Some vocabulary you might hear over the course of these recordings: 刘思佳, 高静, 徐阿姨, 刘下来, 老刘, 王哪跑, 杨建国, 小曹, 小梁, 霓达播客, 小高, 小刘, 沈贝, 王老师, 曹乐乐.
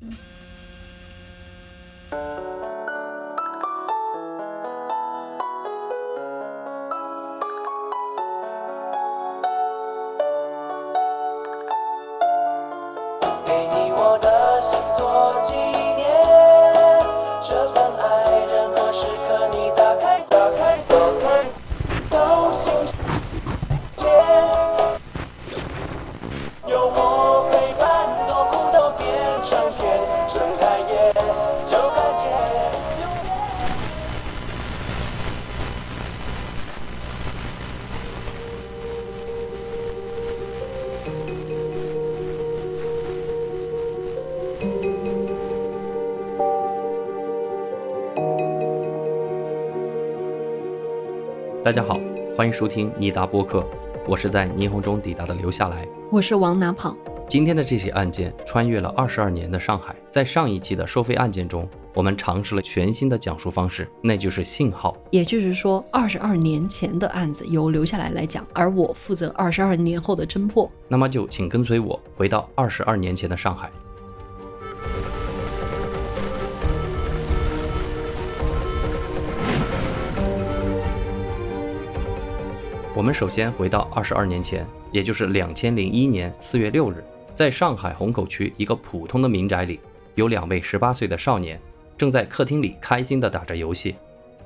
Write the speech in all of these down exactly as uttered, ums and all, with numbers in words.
嗯。给你我的心做纪念，这份爱任何时刻你打开打开打开都新鲜，有我陪伴多苦都变成甜，睁开眼就看见永远。大家好，欢迎收听尼达播客，我是在霓虹中抵达的留下来，我是往哪跑。今天的这起案件穿越了二十二年的上海。在上一期的收费案件中，我们尝试了全新的讲述方式，那就是信号。也就是说，二十二年前的案子由留下来来讲，而我负责二十二年后的侦破。那么就请跟随我回到二十二年前的上海。我们首先回到二十二年前，也就是两千零一年四月六日，在上海虹口区一个普通的民宅里，有两位十八岁的少年正在客厅里开心地打着游戏。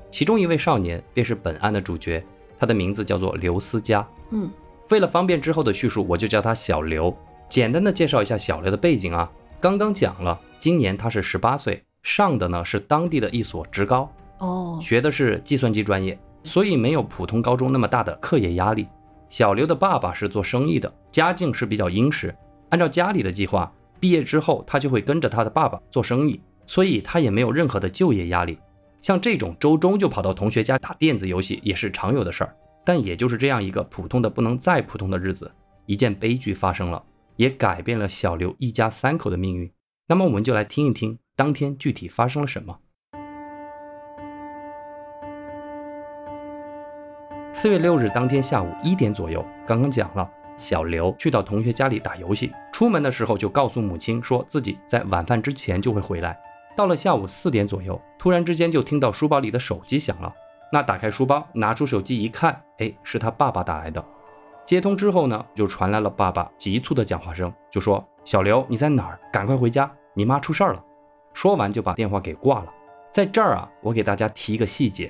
其中一位少年便是本案的主角，他的名字叫做刘思佳。嗯，为了方便之后的叙述，我就叫他小刘。简单的介绍一下小刘的背景啊，刚刚讲了，今年他是十八岁，上的呢是当地的一所职高，哦，学的是计算机专业。所以没有普通高中那么大的课业压力。小刘的爸爸是做生意的，家境是比较殷实，按照家里的计划，毕业之后他就会跟着他的爸爸做生意，所以他也没有任何的就业压力。像这种周中就跑到同学家打电子游戏也是常有的事儿。但也就是这样一个普通的不能再普通的日子，一件悲剧发生了，也改变了小刘一家三口的命运。那么我们就来听一听当天具体发生了什么。四月六日当天下午一点左右，刚刚讲了，小刘去到同学家里打游戏，出门的时候就告诉母亲说自己在晚饭之前就会回来。到了下午四点左右，突然之间就听到书包里的手机响了。那打开书包，拿出手机一看，哎，是他爸爸打来的。接通之后呢，就传来了爸爸急促的讲话声，就说：“小刘，你在哪儿？赶快回家，你妈出事儿了。”说完就把电话给挂了。在这儿啊，我给大家提一个细节。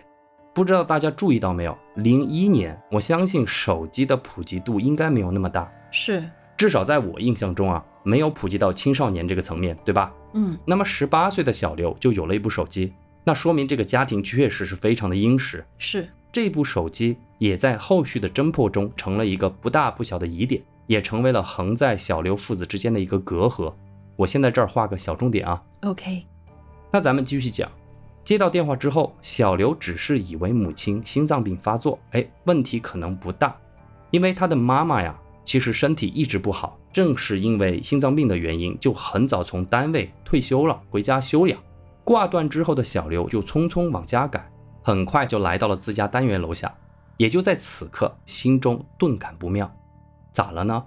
不知道大家注意到没有，零一年，我相信手机的普及度应该没有那么大，是，至少在我印象中啊，没有普及到青少年这个层面，对吧？嗯，那么十八岁的小刘就有了一部手机，那说明这个家庭确实是非常的殷实，是，这部手机也在后续的侦破中成了一个不大不小的疑点，也成为了横在小刘父子之间的一个隔阂。我先在这儿画个小重点啊。OK， 那咱们继续讲。接到电话之后，小刘只是以为母亲心脏病发作，哎，问题可能不大，因为他的妈妈呀，其实身体一直不好，正是因为心脏病的原因，就很早从单位退休了，回家休养。挂断之后的小刘就匆匆往家赶，很快就来到了自家单元楼下。也就在此刻，心中顿感不妙，咋了呢？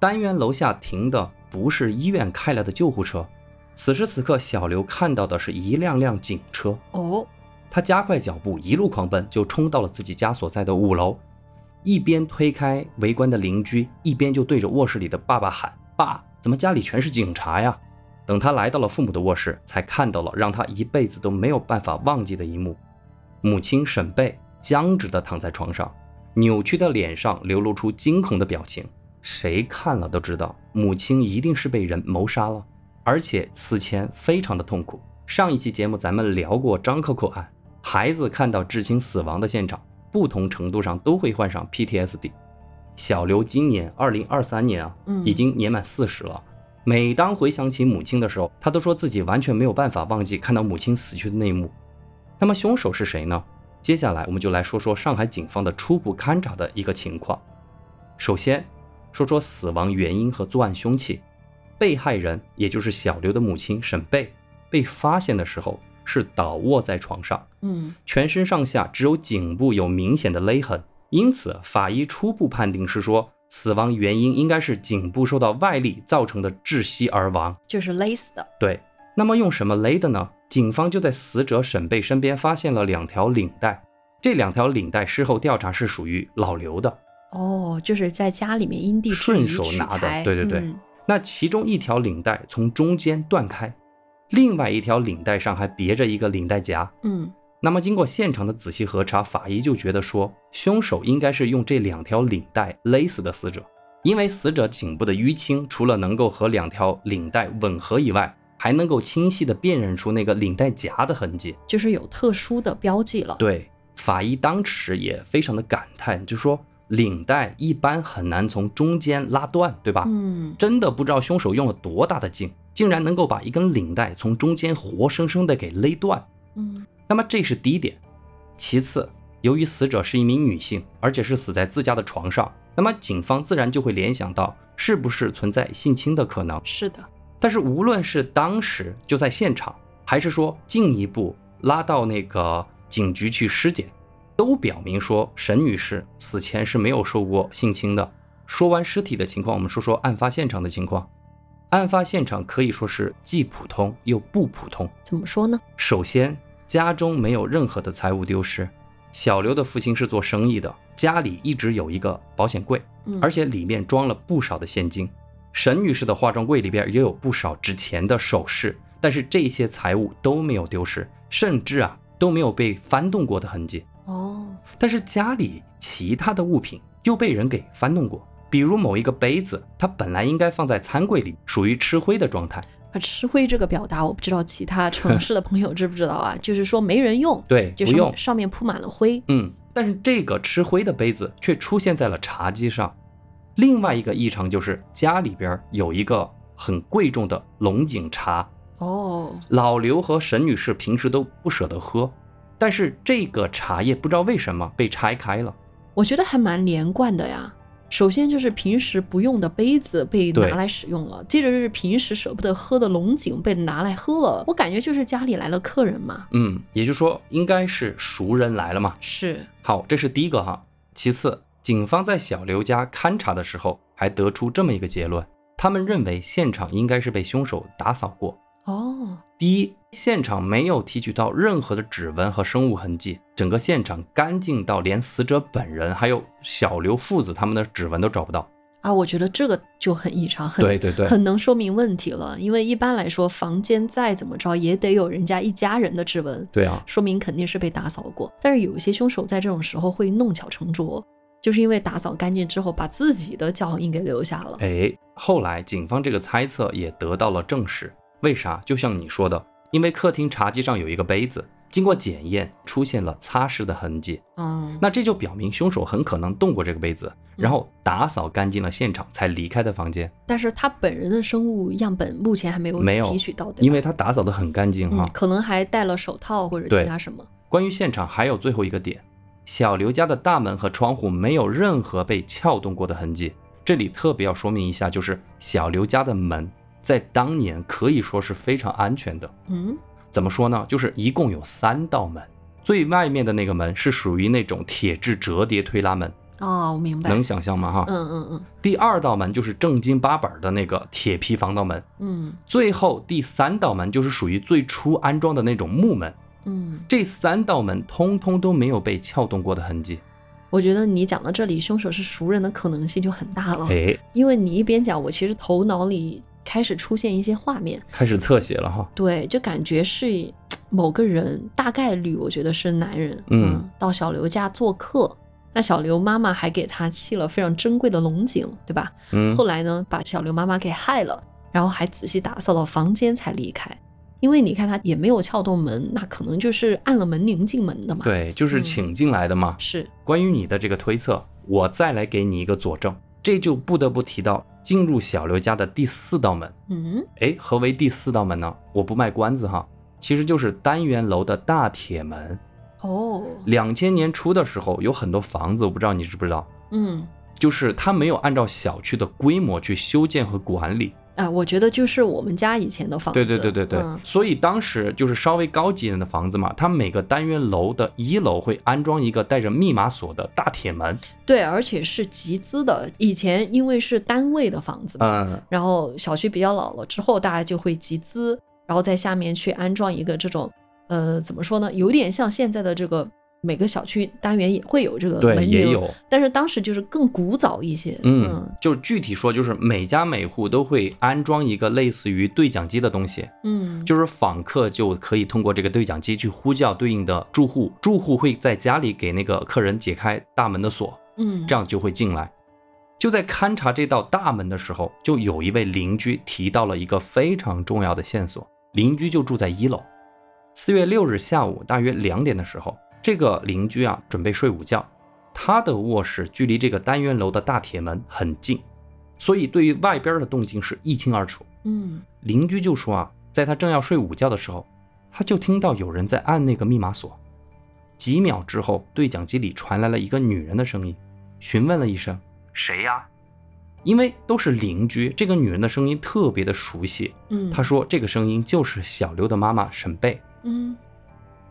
单元楼下停的不是医院开来的救护车。此时此刻，小刘看到的是一辆辆警车。哦，他加快脚步，一路狂奔，就冲到了自己家所在的五楼，一边推开围观的邻居，一边就对着卧室里的爸爸喊：“爸，怎么家里全是警察呀？”等他来到了父母的卧室，才看到了让他一辈子都没有办法忘记的一幕：母亲沈贝僵直地躺在床上，扭曲的脸上流露出惊恐的表情。谁看了都知道，母亲一定是被人谋杀了。而且死前非常的痛苦。上一期节目咱们聊过张扣扣案，孩子看到至亲死亡的现场，不同程度上都会患上 P T S D。 小刘今年二零二三年啊，已经年满四十了。每当回想起母亲的时候，他都说自己完全没有办法忘记看到母亲死去的那一幕。那么凶手是谁呢？接下来我们就来说说上海警方的初步勘查的一个情况。首先说说死亡原因和作案凶器。被害人也就是小刘的母亲沈贝被发现的时候是倒卧在床上，嗯，全身上下只有颈部有明显的勒痕，因此法医初步判定是说死亡原因应该是颈部受到外力造成的窒息而亡，就是勒死的。对，那么用什么勒的呢？警方就在死者沈贝身边发现了两条领带，这两条领带事后调查是属于老刘的。哦，就是在家里面因地制宜取材，顺手拿的，对对对、嗯、那其中一条领带从中间断开，另外一条领带上还别着一个领带夹。嗯，那么经过现场的仔细核查，法医就觉得说凶手应该是用这两条领带勒死的死者，因为死者颈部的淤青除了能够和两条领带吻合以外，还能够清晰地辨认出那个领带夹的痕迹，就是有特殊的标记了。对，法医当时也非常的感叹，就说领带一般很难从中间拉断，对吧？嗯，真的不知道凶手用了多大的劲，竟然能够把一根领带从中间活生生的给勒断。嗯，那么这是第一点。其次，由于死者是一名女性，而且是死在自家的床上，那么警方自然就会联想到是不是存在性侵的可能。是的。但是无论是当时就在现场，还是说进一步拉到那个警局去尸检，都表明说沈女士死前是没有受过性侵的。说完尸体的情况，我们说说案发现场的情况。案发现场可以说是既普通又不普通。怎么说呢？首先，家中没有任何的财物丢失。小刘的父亲是做生意的，家里一直有一个保险柜，而且里面装了不少的现金。沈女士的化妆柜里边也有不少值钱的首饰，但是这些财物都没有丢失，甚至啊都没有被翻动过的痕迹。哦，但是家里其他的物品又被人给翻动过，比如某一个杯子，它本来应该放在餐柜里，属于吃灰的状态。吃灰这个表达我不知道其他城市的朋友知不知道啊就是说没人用，对，就是上面铺满了灰。嗯，但是这个吃灰的杯子却出现在了茶几上。另外一个异常就是家里边有一个很贵重的龙井茶。哦，老刘和沈女士平时都不舍得喝，但是这个茶叶不知道为什么被拆开了。我觉得还蛮连贯的呀。首先就是平时不用的杯子被拿来使用了，接着就是平时舍不得喝的龙井被拿来喝了。我感觉就是家里来了客人嘛。嗯，也就是说应该是熟人来了嘛。是。好，这是第一个哈。其次，警方在小刘家勘查的时候还得出这么一个结论，他们认为现场应该是被凶手打扫过。哦，第一，现场没有提取到任何的指纹和生物痕迹，整个现场干净到连死者本人还有小刘父子他们的指纹都找不到啊！我觉得这个就很异常，很对对对，很能说明问题了。因为一般来说，房间再怎么着也得有人家一家人的指纹，对啊，说明肯定是被打扫过。但是有些凶手在这种时候会弄巧成拙。就是因为打扫干净之后把自己的脚印给留下了。哎，后来警方这个猜测也得到了证实。为啥？就像你说的，因为客厅茶几上有一个杯子，经过检验出现了擦拭的痕迹。嗯，那这就表明凶手很可能动过这个杯子，然后打扫干净了现场才离开的房间。但是他本人的生物样本目前还没有提取到，因为他打扫得很干净哈、嗯，可能还戴了手套或者其他什么。关于现场还有最后一个点，小刘家的大门和窗户没有任何被撬动过的痕迹。这里特别要说明一下，就是小刘家的门在当年可以说是非常安全的。嗯，怎么说呢？就是一共有三道门，最外面的那个门是属于那种铁质折叠推拉门。哦，我明白，能想象吗？哈，嗯嗯嗯。第二道门就是正经八板的那个铁皮防盗门。嗯，最后第三道门就是属于最初安装的那种木门。嗯，这三道门通通都没有被撬动过的痕迹。我觉得你讲到这里，凶手是熟人的可能性就很大了。哎，因为你一边讲，我其实头脑里开始出现一些画面，开始侧写了哈。对，就感觉是某个人，大概率我觉得是男人， 嗯, 嗯，到小刘家做客。那小刘妈妈还给他沏了非常珍贵的龙井，对吧？嗯，后来呢，把小刘妈妈给害了，然后还仔细打扫了房间才离开。因为你看他也没有撬动门，那可能就是按了门铃进门的嘛。对，就是请进来的嘛、嗯、是。关于你的这个推测，我再来给你一个佐证，这就不得不提到进入小刘家的第四道门。嗯，诶，何为第四道门呢？我不卖关子哈，其实就是单元楼的大铁门。哦，两千年初的时候有很多房子，我不知道你知不知道，嗯，就是它没有按照小区的规模去修建和管理啊，我觉得就是我们家以前的房子。对对对对对、嗯、所以当时就是稍微高级一点的房子嘛，它每个单元楼的一楼会安装一个带着密码锁的大铁门。对，而且是集资的。以前因为是单位的房子嘛、嗯、然后小区比较老了之后大家就会集资，然后在下面去安装一个这种呃，怎么说呢，有点像现在的这个每个小区单元也会有这个门牛，对，也有，但是当时就是更古早一些。 嗯, 嗯，就具体说就是每家每户都会安装一个类似于对讲机的东西，嗯，就是访客就可以通过这个对讲机去呼叫对应的住户，住户会在家里给那个客人解开大门的锁，嗯，这样就会进来。就在勘察这道大门的时候，就有一位邻居提到了一个非常重要的线索，邻居就住在一楼。四月六日下午大约两点的时候，这个邻居啊准备睡午觉，他的卧室距离这个单元楼的大铁门很近，所以对于外边的动静是一清二楚。嗯，邻居就说啊，在他正要睡午觉的时候，他就听到有人在按那个密码锁。几秒之后，对讲机里传来了一个女人的声音，询问了一声：“谁呀？”因为都是邻居，这个女人的声音特别的熟悉。嗯，她说这个声音就是小刘的妈妈沈贝。嗯。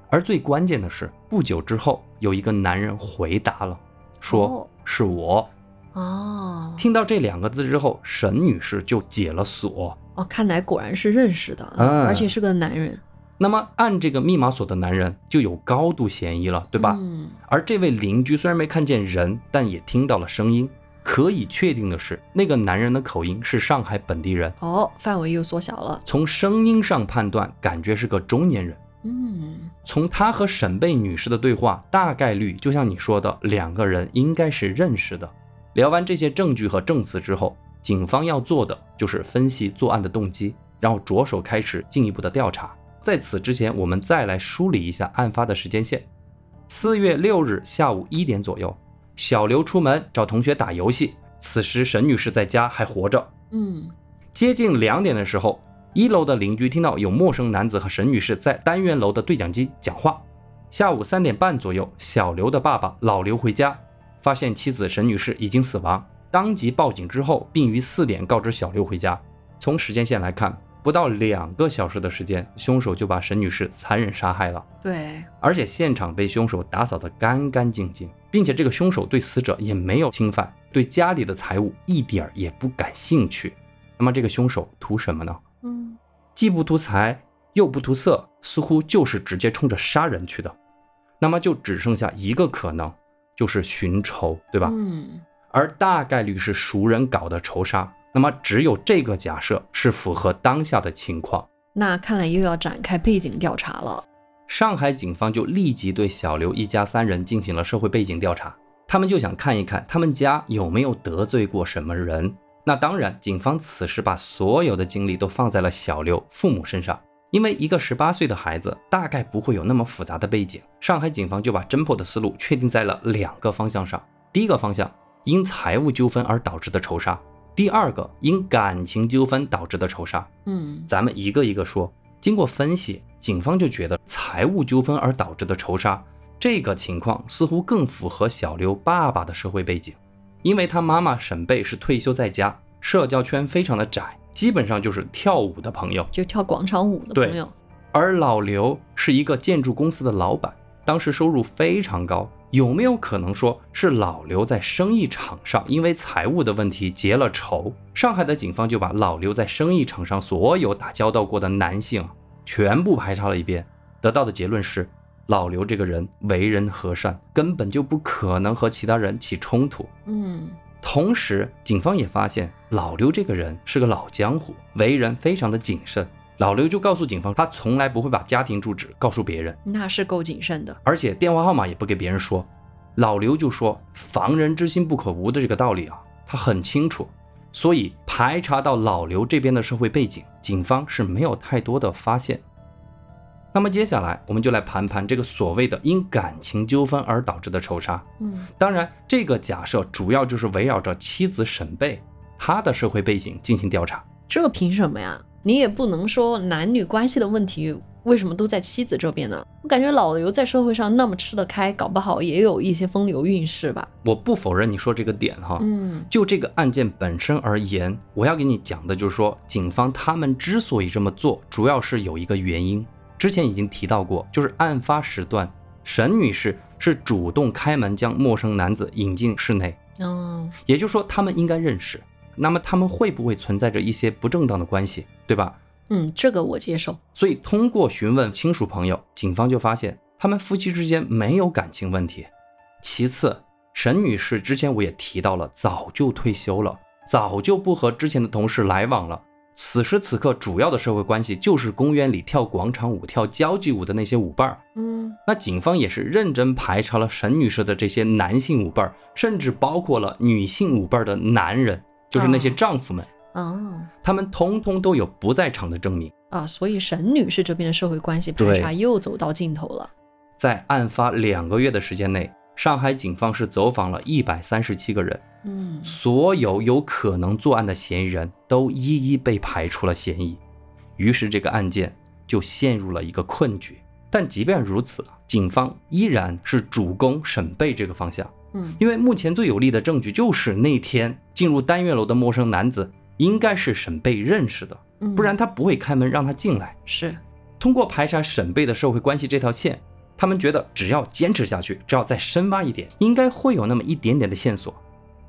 而最关键的是，不久之后有一个男人回答了，说是我。哦，听到这两个字之后，沈女士就解了锁。哦，看来果然是认识的，嗯，而且是个男人。那么按这个密码锁的男人就有高度嫌疑了，对吧？嗯。而这位邻居虽然没看见人，但也听到了声音。可以确定的是，那个男人的口音是上海本地人。哦，范围又缩小了。从声音上判断，感觉是个中年人。嗯，从他和沈贝女士的对话，大概率就像你说的，两个人应该是认识的。聊完这些证据和证词之后，警方要做的就是分析作案的动机，然后着手开始进一步的调查。在此之前，我们再来梳理一下案发的时间线。四月六日下午一点左右，小刘出门找同学打游戏，此时沈女士在家还活着。嗯，接近两点的时候，一楼的邻居听到有陌生男子和沈女士在单元楼的对讲机讲话。下午三点半左右，小刘的爸爸老刘回家，发现妻子沈女士已经死亡，当即报警之后，并于四点告知小刘回家。从时间线来看，不到两个小时的时间，凶手就把沈女士残忍杀害了。对，而且现场被凶手打扫得干干净净，并且这个凶手对死者也没有侵犯，对家里的财物一点儿也不感兴趣。那么这个凶手图什么呢？嗯，既不图财又不图色，似乎就是直接冲着杀人去的。那么就只剩下一个可能，就是寻仇，对吧？嗯，而大概率是熟人搞的仇杀。那么只有这个假设是符合当下的情况。那看来又要展开背景调查了。上海警方就立即对小刘一家三人进行了社会背景调查，他们就想看一看他们家有没有得罪过什么人。那当然，警方此时把所有的精力都放在了小刘父母身上，因为一个十八岁的孩子大概不会有那么复杂的背景。上海警方就把侦破的思路确定在了两个方向上。第一个方向，因财务纠纷而导致的仇杀；第二个，因感情纠纷导致的仇杀。嗯，咱们一个一个说。经过分析，警方就觉得财务纠纷而导致的仇杀这个情况似乎更符合小刘爸爸的社会背景，因为他妈妈沈贝是退休在家，社交圈非常的窄，基本上就是跳舞的朋友，就跳广场舞的朋友。对，而老刘是一个建筑公司的老板，当时收入非常高，有没有可能说是老刘在生意场上因为财务的问题结了仇？上海的警方就把老刘在生意场上所有打交道过的男性全部排查了一遍，得到的结论是老刘这个人为人和善，根本就不可能和其他人起冲突。嗯，同时警方也发现老刘这个人是个老江湖，为人非常的谨慎。老刘就告诉警方，他从来不会把家庭住址告诉别人，那是够谨慎的，而且电话号码也不给别人说。老刘就说防人之心不可无的这个道理啊，他很清楚。所以排查到老刘这边的社会背景，警方是没有太多的发现。那么接下来我们就来盘盘这个所谓的因感情纠纷而导致的仇杀。嗯，当然这个假设主要就是围绕着妻子沈贝她的社会背景进行调查。这凭什么呀？你也不能说男女关系的问题为什么都在妻子这边呢？我感觉老刘在社会上那么吃得开，搞不好也有一些风流韵事吧。我不否认你说这个点哈，嗯，就这个案件本身而言，我要给你讲的就是说，警方他们之所以这么做，主要是有一个原因。之前已经提到过，就是案发时段，沈女士是主动开门将陌生男子引进室内，哦，也就是说他们应该认识。那么他们会不会存在着一些不正当的关系，对吧？嗯，这个我接受。所以通过询问亲属朋友，警方就发现他们夫妻之间没有感情问题。其次，沈女士之前我也提到了，早就退休了，早就不和之前的同事来往了。此时此刻主要的社会关系就是公园里跳广场舞、跳交际舞的那些舞伴。嗯，那警方也是认真排查了沈女士的这些男性舞伴，甚至包括了女性舞伴的男人，就是那些丈夫们。哦，他们通通都有不在场的证明啊，所以沈女士这边的社会关系排查又走到尽头了。在案发两个月的时间内，上海警方是走访了一百三十七个人，嗯，所有有可能作案的嫌疑人都一一被排除了嫌疑，于是这个案件就陷入了一个困局。但即便如此，警方依然是主攻沈贝这个方向，嗯，因为目前最有力的证据就是那天进入单元楼的陌生男子应该是沈贝认识的，不然他不会开门让他进来。是通过排查沈贝的社会关系这条线，他们觉得只要坚持下去，只要再深挖一点，应该会有那么一点点的线索。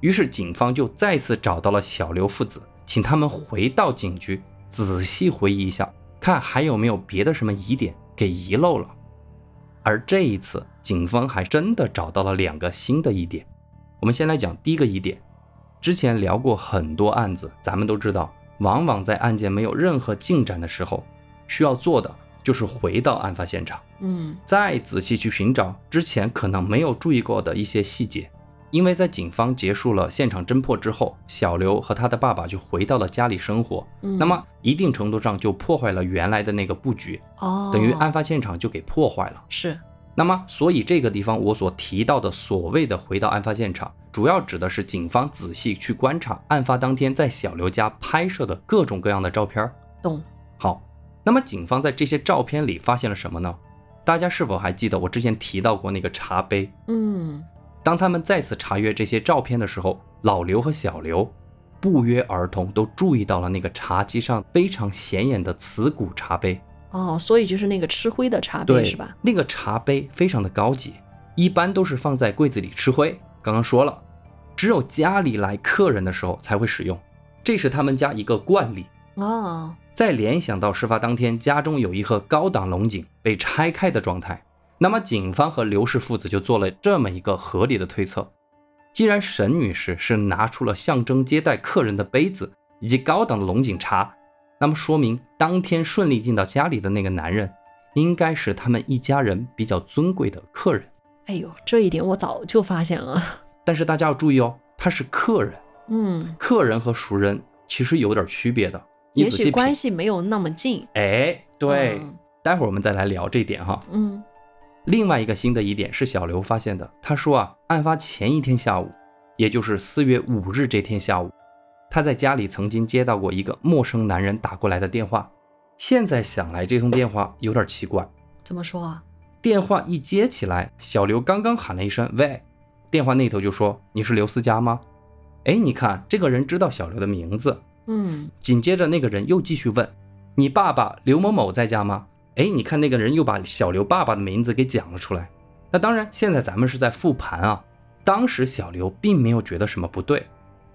于是警方就再次找到了小刘父子，请他们回到警局仔细回忆一下，看还有没有别的什么疑点给遗漏了。而这一次警方还真的找到了两个新的疑点。我们先来讲第一个疑点。之前聊过很多案子，咱们都知道，往往在案件没有任何进展的时候，需要做的就是回到案发现场，嗯，再仔细去寻找之前可能没有注意过的一些细节。因为在警方结束了现场侦破之后，小刘和他的爸爸就回到了家里生活，嗯，那么一定程度上就破坏了原来的那个布局，哦，等于案发现场就给破坏了。是，那么所以这个地方我所提到的所谓的回到案发现场，主要指的是警方仔细去观察案发当天在小刘家拍摄的各种各样的照片。懂。好，那么警方在这些照片里发现了什么呢？大家是否还记得我之前提到过那个茶杯？嗯，当他们再次查阅这些照片的时候，老刘和小刘不约而同都注意到了那个茶几上非常显眼的瓷古茶杯。哦，所以就是那个吃灰的茶杯是吧？那个茶杯非常的高级，一般都是放在柜子里吃灰，刚刚说了，只有家里来客人的时候才会使用，这是他们家一个惯例。哦，再联想到事发当天家中有一盒高档龙井被拆开的状态，那么警方和刘氏父子就做了这么一个合理的推测，既然沈女士是拿出了象征接待客人的杯子以及高档的龙井茶，那么说明当天顺利进到家里的那个男人应该是他们一家人比较尊贵的客人。哎呦，这一点我早就发现了。但是大家要注意哦，他是客人，嗯，客人和熟人其实有点区别的，也许关系没有那么近。哎，对，嗯，待会儿我们再来聊这一点哈。嗯，另外一个新的疑点是小刘发现的。他说啊，案发前一天下午，也就是四月五日这天下午，他在家里曾经接到过一个陌生男人打过来的电话。现在想来这通电话有点奇怪。怎么说啊？电话一接起来，小刘刚刚喊了一声喂，电话那头就说，你是刘思佳吗？哎，你看这个人知道小刘的名字。嗯，紧接着那个人又继续问，你爸爸刘某某在家吗？哎，你看那个人又把小刘爸爸的名字给讲了出来。那当然现在咱们是在复盘啊，当时小刘并没有觉得什么不对，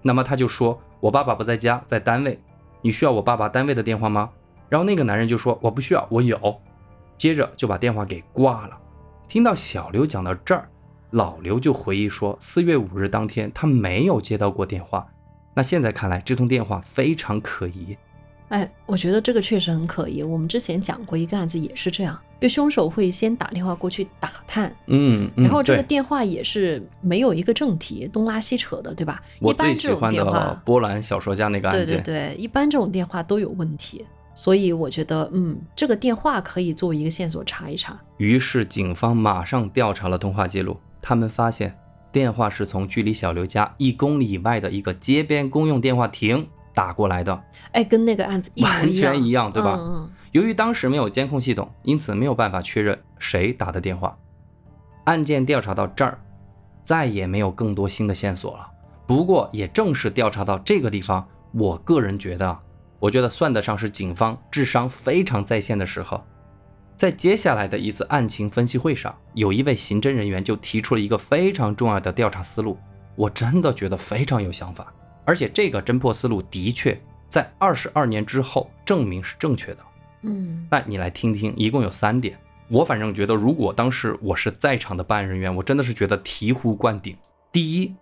那么他就说，我爸爸不在家，在单位，你需要我爸爸单位的电话吗？然后那个男人就说，我不需要，我有，接着就把电话给挂了。听到小刘讲到这儿，老刘就回忆说，四月五日当天他没有接到过电话，那现在看来这通电话非常可疑。哎，我觉得这个确实很可疑。我们之前讲过一个案子也是这样，就凶手会先打电话过去打探， 嗯, 嗯然后这个电话也是没有一个正题，东拉西扯的，对吧？我最喜欢的波兰小说家那个案件，对对对，一般这种电话都有问题，所以我觉得嗯，这个电话可以作为一个线索查一查。于是警方马上调查了通话记录，他们发现电话是从距离小刘家一公里以外的一个街边公用电话亭打过来的。哎，跟那个案子一模一样，完全一样，对吧？嗯嗯。由于当时没有监控系统，因此没有办法确认谁打的电话。案件调查到这儿，再也没有更多新的线索了。不过也正是调查到这个地方，我个人觉得，我觉得算得上是警方智商非常在线的时候。在接下来的一次案情分析会上，有一位刑侦人员就提出了一个非常重要的调查思路，我真的觉得非常有想法，而且这个侦破思路的确在二十二年之后证明是正确的。嗯，那你来听听，一共有三点。我反正觉得，如果当时我是在场的办案人员，我真的是觉得醍醐灌顶。第一，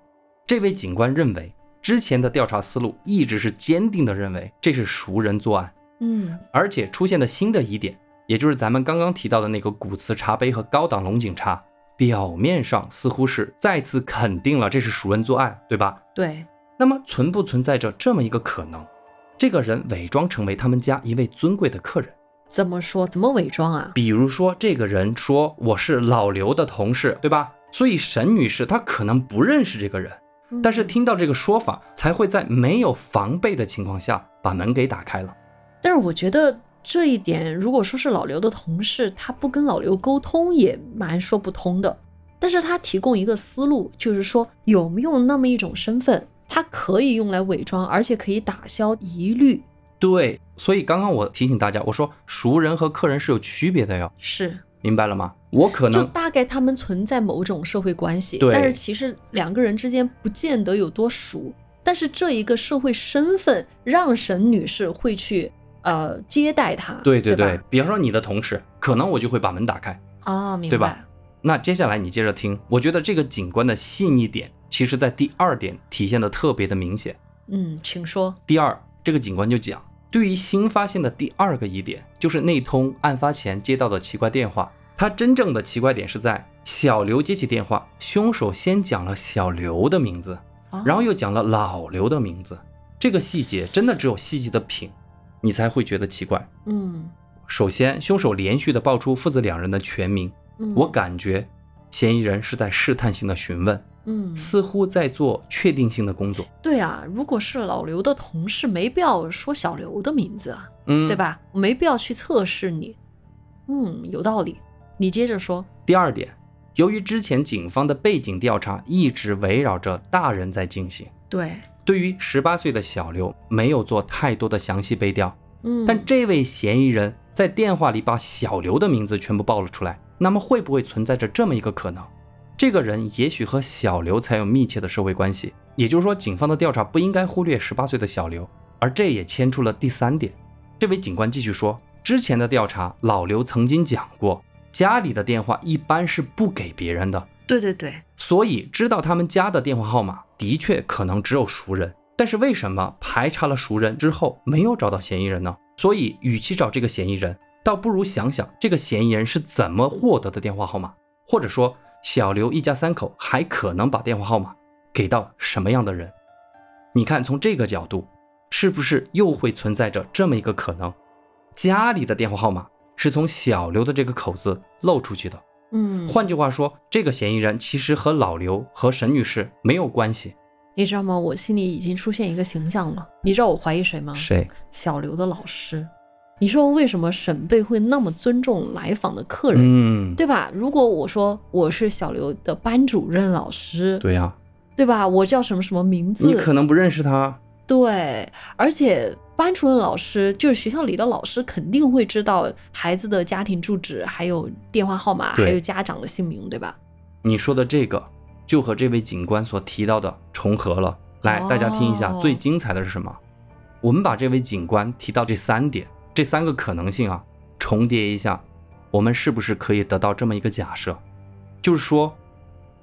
这位警官认为之前的调查思路一直是坚定的认为这是熟人作案。嗯，而且出现的新的疑点，也就是咱们刚刚提到的那个古瓷茶杯和高档龙井茶，表面上似乎是再次肯定了这是熟人作案，对吧？对。那么存不存在着这么一个可能，这个人伪装成为他们家一位尊贵的客人？怎么说？怎么伪装啊？比如说这个人说我是老刘的同事，对吧？所以沈女士她可能不认识这个人，但是听到这个说法才会在没有防备的情况下把门给打开了。但是我觉得这一点，如果说是老刘的同事，他不跟老刘沟通也蛮说不通的。但是他提供一个思路，就是说有没有那么一种身份，他可以用来伪装，而且可以打消疑虑。对，所以刚刚我提醒大家，我说熟人和客人是有区别的哟。是，明白了吗？我可能就大概他们存在某种社会关系，但是其实两个人之间不见得有多熟，但是这一个社会身份让沈女士会去呃，接待他。对对 对, 对，比方说你的同事，可能我就会把门打开啊、哦，明白，对吧？那接下来你接着听，我觉得这个警官的细腻点，其实在第二点体现的特别的明显。嗯，请说。第二，这个警官就讲，对于新发现的第二个疑点，就是那通案发前接到的奇怪电话，他真正的奇怪点是在小刘接起电话，凶手先讲了小刘的名字，哦、然后又讲了老刘的名字，这个细节真的只有细细的品。你才会觉得奇怪。嗯，首先凶手连续的爆出父子两人的全名、嗯、我感觉嫌疑人是在试探性的询问，嗯，似乎在做确定性的工作。对啊，如果是老刘的同事，没必要说小刘的名字啊、嗯、对吧？没必要去测试你。嗯，有道理，你接着说。第二点，由于之前警方的背景调查一直围绕着大人在进行，对对于十八岁的小刘没有做太多的详细背调、嗯、但这位嫌疑人在电话里把小刘的名字全部暴露出来，那么会不会存在着这么一个可能，这个人也许和小刘才有密切的社会关系，也就是说警方的调查不应该忽略十八岁的小刘。而这也牵出了第三点，这位警官继续说，之前的调查老刘曾经讲过，家里的电话一般是不给别人的。对对对，所以知道他们家的电话号码的确可能只有熟人，但是为什么排查了熟人之后没有找到嫌疑人呢？所以与其找这个嫌疑人，倒不如想想这个嫌疑人是怎么获得的电话号码，或者说小刘一家三口还可能把电话号码给到什么样的人。你看从这个角度是不是又会存在着这么一个可能，家里的电话号码是从小刘的这个口子漏出去的。嗯，换句话说，这个嫌疑人其实和老刘和沈女士没有关系。你知道吗？我心里已经出现一个形象了。你知道我怀疑谁吗？谁？小刘的老师。你说为什么沈贝会那么尊重来访的客人？嗯，对吧？如果我说我是小刘的班主任老师，对呀、啊，对吧？我叫什么什么名字？你可能不认识他。对，而且班主任老师就是学校里的老师，肯定会知道孩子的家庭住址，还有电话号码，还有家长的姓名，对吧？你说的这个就和这位警官所提到的重合了。来，大家听一下，最精彩的是什么？我们把这位警官提到这三点，这三个可能性啊，重叠一下，我们是不是可以得到这么一个假设，就是说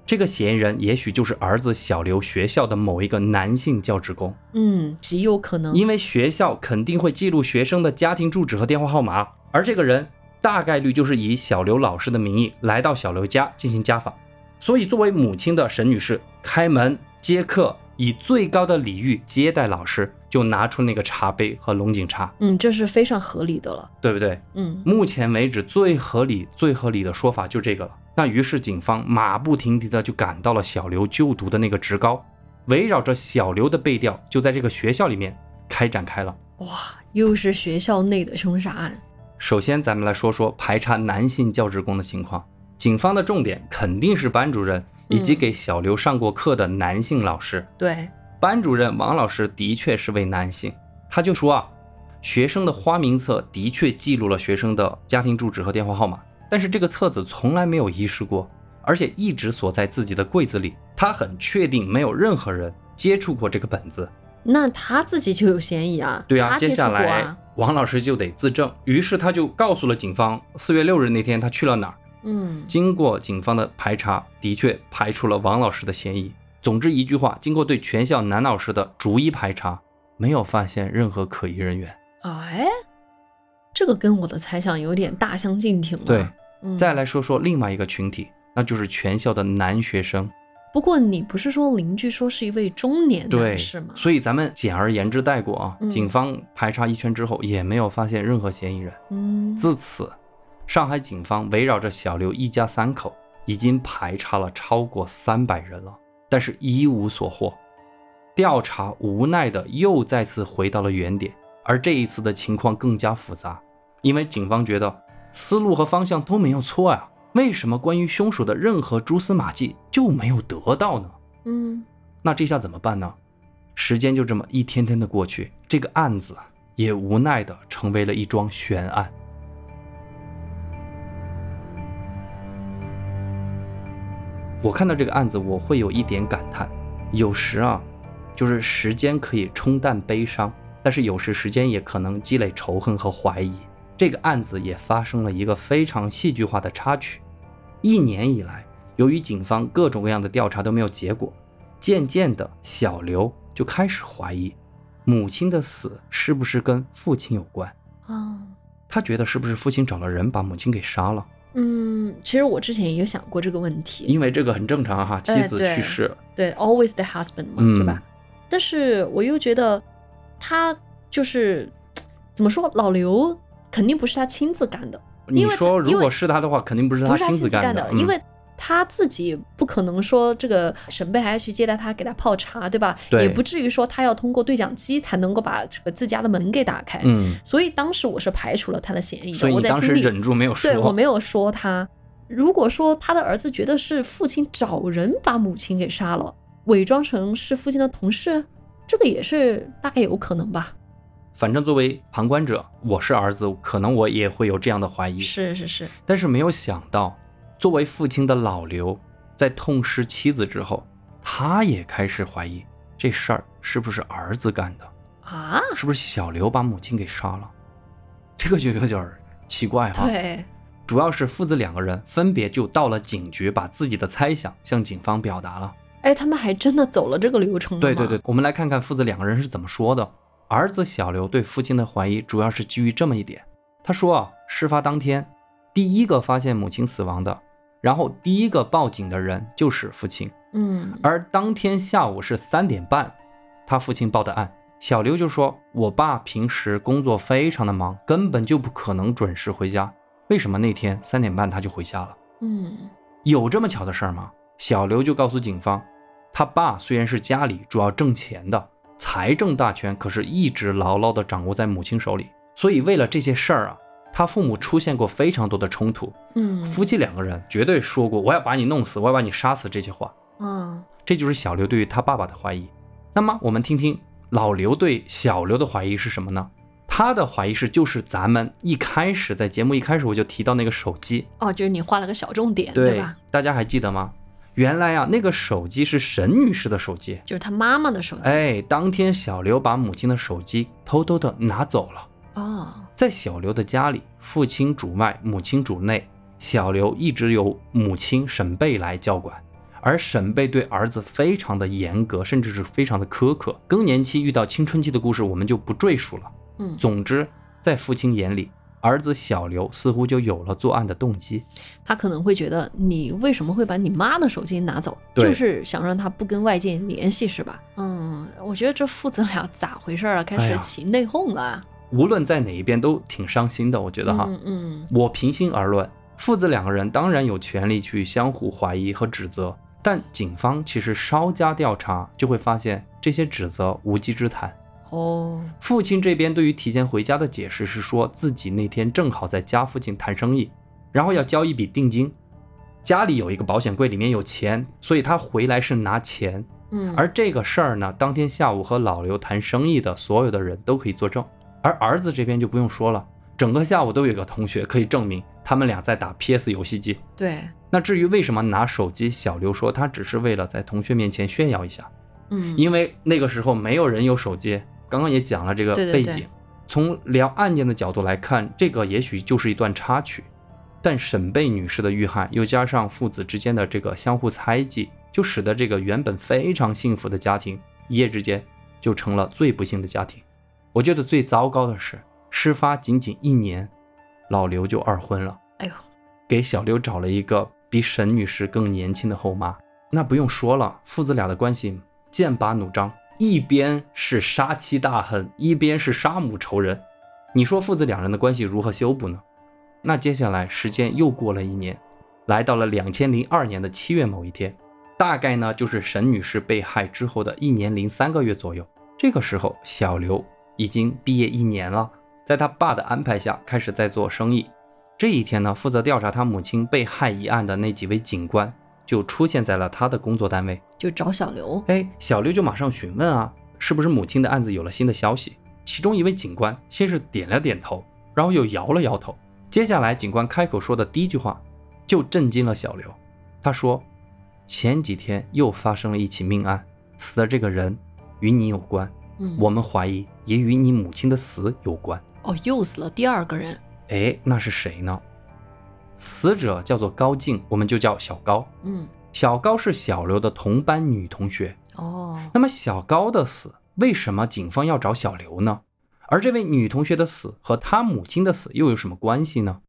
这个嫌疑人也许就是儿子小刘学校的某一个男性教职工。嗯，极有可能，因为学校肯定会记录学生的家庭住址和电话号码，而这个人大概率就是以小刘老师的名义来到小刘家进行家访，所以作为母亲的沈女士开门接客，以最高的礼遇接待老师，就拿出那个茶杯和龙井茶。嗯，这是非常合理的了，对不对？嗯，目前为止最合理最合理的说法就这个了。那于是警方马不停蹄的就赶到了小刘就读的那个职高，围绕着小刘的背调就在这个学校里面开展开了。哇，又是学校内的凶杀案。首先咱们来说说排查男性教职工的情况，警方的重点肯定是班主任以及给小刘上过课的男性老师、嗯、对，班主任王老师的确是位男性，他就说啊，学生的花名册的确记录了学生的家庭住址和电话号码，但是这个册子从来没有遗失过，而且一直锁在自己的柜子里，他很确定没有任何人接触过这个本子，那他自己就有嫌疑啊。对啊，接下来王老师就得自证，于是他就告诉了警方四月六日那天他去了哪儿。嗯，经过警方的排查，的确排除了王老师的嫌疑。总之一句话，经过对全校男老师的逐一排查，没有发现任何可疑人员。哎，这个跟我的猜想有点大相径庭了。对，嗯，再来说说另外一个群体，那就是全校的男学生。不过你不是说邻居说是一位中年男士吗？对，所以咱们简而言之带过啊。嗯，警方排查一圈之后也没有发现任何嫌疑人。嗯，自此上海警方围绕着小刘一家三口已经排查了超过三百人了，但是一无所获。调查无奈的又再次回到了原点，而这一次的情况更加复杂，因为警方觉得思路和方向都没有错啊，为什么关于凶手的任何蛛丝马迹就没有得到呢？嗯，那这下怎么办呢？时间就这么一天天的过去，这个案子也无奈的成为了一桩悬案。我看到这个案子，我会有一点感叹，有时啊，就是时间可以冲淡悲伤，但是有时时间也可能积累仇恨和怀疑。这个案子也发生了一个非常戏剧化的插曲。一年以来，由于警方各种各样的调查都没有结果，渐渐的小刘就开始怀疑母亲的死是不是跟父亲有关。哦，他觉得是不是父亲找了人把母亲给杀了。嗯，其实我之前也有想过这个问题，因为这个很正常哈，妻子去世，哎，对, 对 always the husband 嘛，嗯，对吧？但是我又觉得他就是怎么说，老刘肯定不是他亲自干的。你说如果是他的话，肯定不是他亲自干的，因为他自己不可能说这个沈贝还去接待他给他泡茶，对吧？对，也不至于说他要通过对讲机才能够把这个自家的门给打开。嗯，所以当时我是排除了他的嫌疑的。所以你当时忍住没有说。对，我没有说他。如果说他的儿子觉得是父亲找人把母亲给杀了，伪装成是父亲的同事，这个也是大概有可能吧。反正作为旁观者，我是儿子，可能我也会有这样的怀疑。是是是。但是没有想到，作为父亲的老刘在痛失妻子之后，他也开始怀疑这事儿是不是儿子干的啊？是不是小刘把母亲给杀了？这个就有点奇怪哈。对，主要是父子两个人分别就到了警局，把自己的猜想向警方表达了。哎，他们还真的走了这个流程了吗？对对对，我们来看看父子两个人是怎么说的。儿子小刘对父亲的怀疑主要是基于这么一点，他说啊，事发当天第一个发现母亲死亡的，然后第一个报警的人就是父亲。嗯，而当天下午是三点半他父亲报的案。小刘就说，我爸平时工作非常的忙，根本就不可能准时回家，为什么那天三点半他就回家了？嗯，有这么巧的事吗？小刘就告诉警方，他爸虽然是家里主要挣钱的，财政大权可是一直牢牢地掌握在母亲手里，所以为了这些事儿啊，他父母出现过非常多的冲突。嗯，夫妻两个人绝对说过我要把你弄死，我要把你杀死这些话。嗯，这就是小刘对于他爸爸的怀疑。那么我们听听老刘对小刘的怀疑是什么呢？他的怀疑是，就是咱们一开始在节目一开始我就提到那个手机。哦，就是你画了个小重点， 对, 对吧？大家还记得吗？原来啊，那个手机是沈女士的手机，就是她妈妈的手机。哎，当天小刘把母亲的手机偷偷的拿走了。哦，在小刘的家里，父亲主外，母亲主内，小刘一直由母亲沈贝来教管，而沈贝对儿子非常的严格，甚至是非常的苛刻。更年期遇到青春期的故事我们就不赘述了。嗯，总之在父亲眼里，儿子小刘似乎就有了作案的动机。他可能会觉得，你为什么会把你妈的手机拿走？就是想让他不跟外界联系，是吧？嗯，我觉得这父子俩咋回事啊？开始起内讧了。哎，无论在哪一边都挺伤心的，我觉得哈。嗯嗯。我平心而论，父子两个人当然有权利去相互怀疑和指责，但警方其实稍加调查就会发现这些指责无稽之谈。哦，父亲这边对于提前回家的解释是说，自己那天正好在家附近谈生意，然后要交一笔定金，家里有一个保险柜里面有钱，所以他回来是拿钱。嗯，而这个事儿呢，当天下午和老刘谈生意的所有的人都可以作证，而儿子这边就不用说了，整个下午都有一个同学可以证明他们俩在打 P S 游戏机。对，那至于为什么拿手机，小刘说他只是为了在同学面前炫耀一下，嗯，因为那个时候没有人有手机，刚刚也讲了这个背景。对对对，从聊案件的角度来看，这个也许就是一段插曲，但沈贝女士的遇害又加上父子之间的这个相互猜忌，就使得这个原本非常幸福的家庭一夜之间就成了最不幸的家庭。我觉得最糟糕的是，事发仅仅一年，老刘就二婚了。哎呦，给小刘找了一个比沈女士更年轻的后妈。那不用说了，父子俩的关系剑拔弩张，一边是杀妻大恨，一边是杀母仇人，你说父子两人的关系如何修补呢？那接下来时间又过了一年，来到了二零零二年的七月某一天，大概呢就是沈女士被害之后的一年零三个月左右。这个时候小刘已经毕业一年了，在他爸的安排下开始在做生意。这一天呢，负责调查他母亲被害一案的那几位警官就出现在了他的工作单位，就找小刘。哎，小刘就马上询问啊，是不是母亲的案子有了新的消息？其中一位警官先是点了点头，然后又摇了摇头。接下来警官开口说的第一句话就震惊了小刘，他说，前几天又发生了一起命案，死的这个人与你有关，嗯，我们怀疑也与你母亲的死有关。哦，又死了第二个人。哎，那是谁呢？死者叫做高静，我们就叫小高。嗯，小高是小刘的同班女同学。哦，那么小高的死，为什么警方要找小刘呢？而这位女同学的死和她母亲的死又有什么关系呢？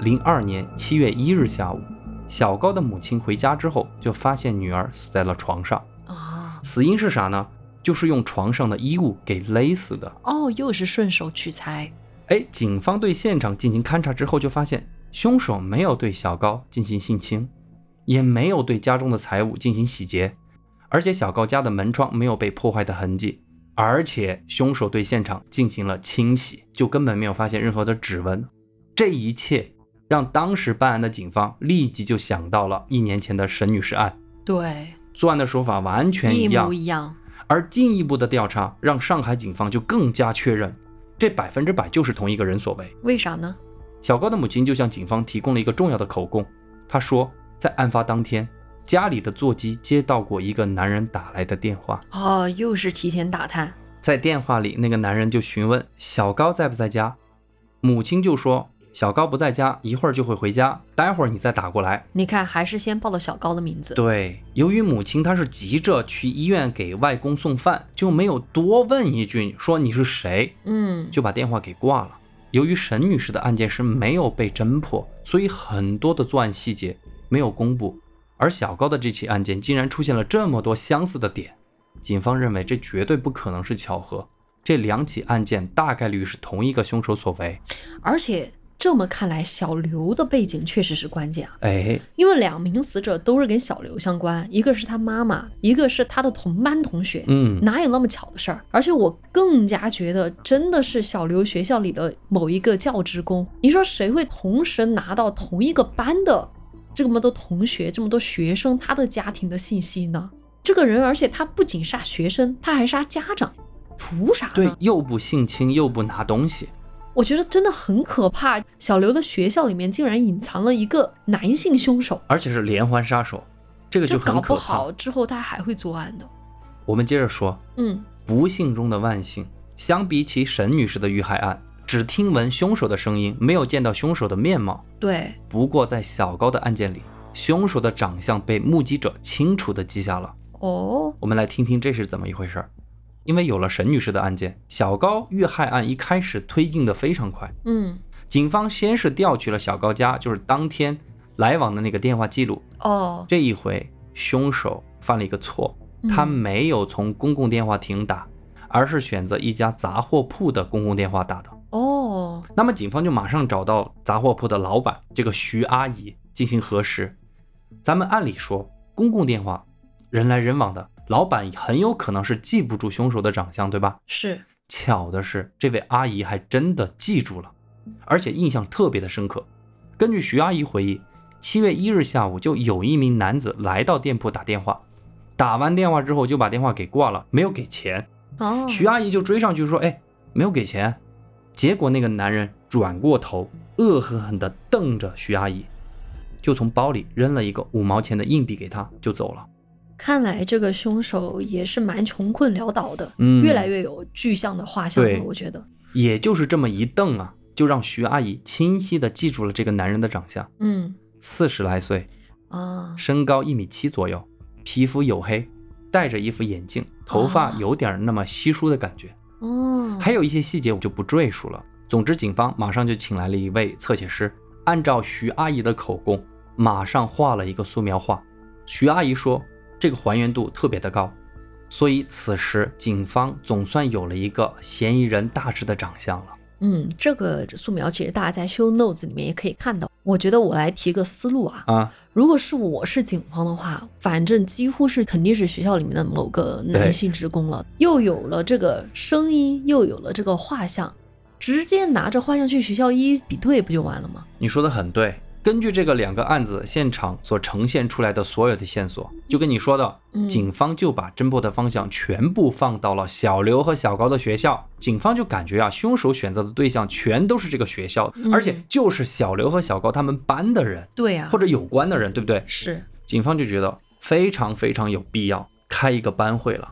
零二年七月一日下午，小高的母亲回家之后，就发现女儿死在了床上。啊，死因是啥呢？就是用床上的衣物给勒死的。哦，又是顺手取材。哎，警方对现场进行勘查之后，就发现凶手没有对小高进行性侵，也没有对家中的财物进行洗劫，而且小高家的门窗没有被破坏的痕迹，而且凶手对现场进行了清洗，就根本没有发现任何的指纹。这一切让当时办案的警方立即就想到了一年前的沈女士案。对，作案的手法完全一样，一模一样。而进一步的调查让上海警方就更加确认，这百分之百就是同一个人所为。为啥呢？小高的母亲就向警方提供了一个重要的口供，她说，在案发当天，家里的座机接到过一个男人打来的电话。哦，又是提前打探。在电话里，那个男人就询问小高在不在家，母亲就说，小高不在家，一会儿就会回家，待会儿你再打过来。你看，还是先报了小高的名字。对，由于母亲她是急着去医院给外公送饭，就没有多问一句说你是谁，嗯，就把电话给挂了。由于沈女士的案件是没有被侦破，所以很多的作案细节没有公布，而小高的这起案件竟然出现了这么多相似的点，警方认为这绝对不可能是巧合，这两起案件大概率是同一个凶手所为。而且这么看来，小刘的背景确实是关键啊！哎，因为两名死者都是跟小刘相关，一个是他妈妈，一个是他的同班同学。嗯，哪有那么巧的事儿？而且我更加觉得，真的是小刘学校里的某一个教职工。你说谁会同时拿到同一个班的这么多同学、这么多学生他的家庭的信息呢？这个人，而且他不仅杀学生，他还杀家长，图啥呢？对，又不性侵，又不拿东西。我觉得真的很可怕，小刘的学校里面竟然隐藏了一个男性凶手，而且是连环杀手，这个就很可怕。搞不好之后他还会作案的。我们接着说，嗯，不幸中的万幸，相比起沈女士的遇害案，只听闻凶手的声音，没有见到凶手的面貌。对。不过在小高的案件里，凶手的长相被目击者清楚地记下了。哦。我们来听听这是怎么一回事。因为有了沈女士的案件，小高遇害案一开始推进的非常快。嗯，警方先是调取了小高家，就是当天来往的那个电话记录。哦，这一回凶手犯了一个错，他没有从公共电话亭打，嗯，而是选择一家杂货铺的公共电话打的。哦，那么警方就马上找到杂货铺的老板，这个徐阿姨进行核实。咱们按理说，公共电话人来人往的，老板很有可能是记不住凶手的长相，对吧？是。巧的是，这位阿姨还真的记住了，而且印象特别的深刻。根据徐阿姨回忆，七月一日下午就有一名男子来到店铺打电话，打完电话之后就把电话给挂了，没有给钱。哦。徐阿姨就追上去说：“哎，没有给钱。”结果那个男人转过头，恶狠狠地瞪着徐阿姨，就从包里扔了一个五毛钱的硬币给她，就走了。看来这个凶手也是蛮穷困潦倒的，嗯，越来越有具象的画像了，我觉得。也就是这么一瞪啊，就让徐阿姨清晰地记住了这个男人的长相。嗯，四十来岁啊，身高一米七左右，皮肤黝黑，戴着一副眼镜，头发有点那么稀疏的感觉。哦，还有一些细节我就不赘述了。总之，警方马上就请来了一位侧写师，按照徐阿姨的口供，马上画了一个素描画。徐阿姨说，这个还原度特别的高，所以此时警方总算有了一个嫌疑人大致的长相了。嗯，这个素描其实大家在 show notes 里面也可以看到。我觉得我来提个思路啊，啊，如果是我是警方的话，反正几乎是肯定是学校里面的某个男性职工了，又有了这个声音，又有了这个画像。直接拿着画像去学校一一比对不就完了吗？你说的很对，根据这个两个案子现场所呈现出来的所有的线索，就跟你说的，嗯，警方就把侦破的方向全部放到了小刘和小高的学校。警方就感觉啊，凶手选择的对象全都是这个学校，嗯，而且就是小刘和小高他们班的人，对啊，或者有关的人，对不对？是，警方就觉得非常非常有必要开一个班会了。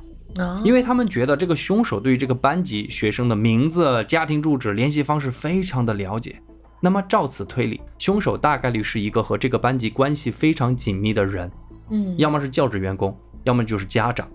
因为他们觉得这个凶手对于这个班级学生的名字、家庭住址、联系方式非常的了解，那么照此推理，凶手大概率是一个和这个班级关系非常紧密的人，嗯，要么是教职员工，要么就是家长。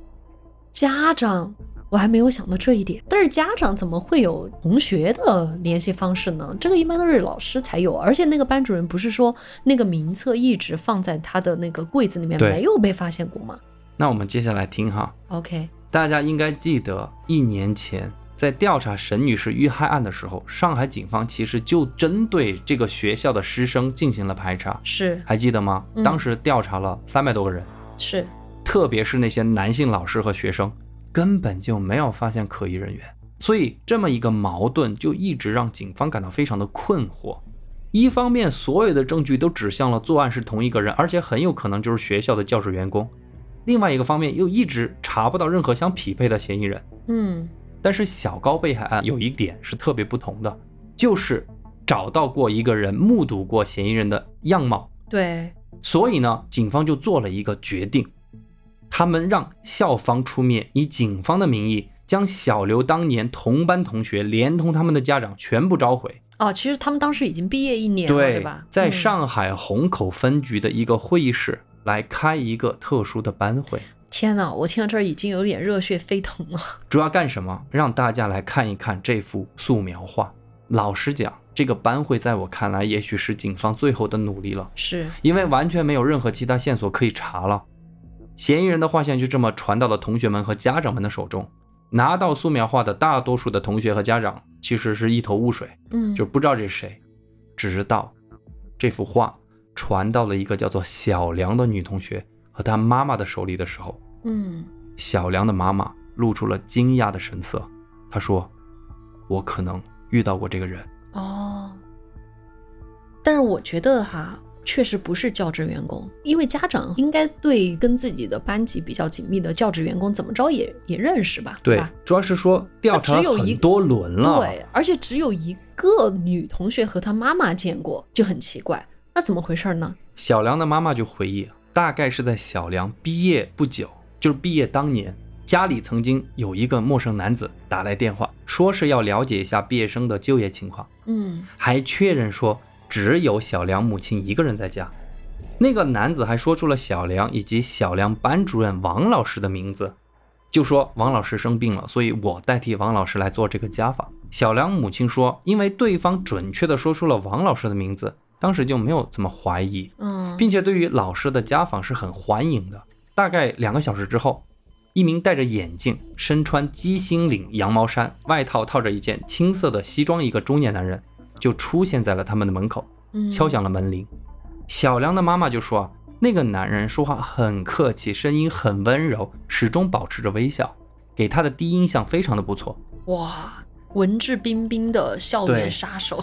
家长，我还没有想到这一点。但是家长怎么会有同学的联系方式呢？这个一般都是老师才有，而且那个班主任不是说那个名册一直放在他的那个柜子里面，没有被发现过吗？那我们接下来听哈。 OK，大家应该记得，一年前在调查沈女士遇害案的时候，上海警方其实就针对这个学校的师生进行了排查，是，还记得吗？嗯，当时调查了三百多个人，是，特别是那些男性老师和学生，根本就没有发现可疑人员。所以这么一个矛盾就一直让警方感到非常的困惑。一方面，所有的证据都指向了作案是同一个人，而且很有可能就是学校的教职员工。另外一个方面，又一直查不到任何相匹配的嫌疑人。嗯，但是小高被害案有一点是特别不同的，就是找到过一个人，目睹过嫌疑人的样貌。对，所以呢，警方就做了一个决定，他们让校方出面，以警方的名义将小刘当年同班同学连同他们的家长全部召回。哦，其实他们当时已经毕业一年了， 对， 对吧？在上海虹口分局的一个会议室。嗯，来开一个特殊的班会。天哪，我听到这儿已经有点热血沸腾了。主要干什么？让大家来看一看这幅素描画。老实讲，这个班会在我看来也许是警方最后的努力了，是因为完全没有任何其他线索可以查了。嫌疑人的画像就这么传到了同学们和家长们的手中。拿到素描画的大多数的同学和家长其实是一头雾水，嗯，就不知道这是谁。直到这幅画传到了一个叫做小梁的女同学和她妈妈的手里的时候，嗯，小梁的妈妈露出了惊讶的神色，她说：“我可能遇到过这个人。”哦，但是我觉得哈，确实不是教职员工，因为家长应该对跟自己的班级比较紧密的教职员工怎么着也也认识吧？对，吧，主要是说调查很多轮了，对，而且只有一个女同学和她妈妈见过，就很奇怪。那怎么回事呢？小梁的妈妈就回忆，大概是在小梁毕业不久，就是毕业当年，家里曾经有一个陌生男子打来电话，说是要了解一下毕业生的就业情况，嗯，还确认说只有小梁母亲一个人在家。那个男子还说出了小梁以及小梁班主任王老师的名字，就说王老师生病了，所以我代替王老师来做这个家访。小梁母亲说，因为对方准确地说出了王老师的名字，当时就没有怎么怀疑，并且对于老师的家访是很欢迎的。大概两个小时之后，一名戴着眼镜、身穿鸡心领羊毛衫、外套套着一件青色的西装一个中年男人就出现在了他们的门口，敲响了门铃。小梁的妈妈就说，那个男人说话很客气，声音很温柔，始终保持着微笑，给他的第一印象非常的不错。哇，文质彬彬的校园杀手，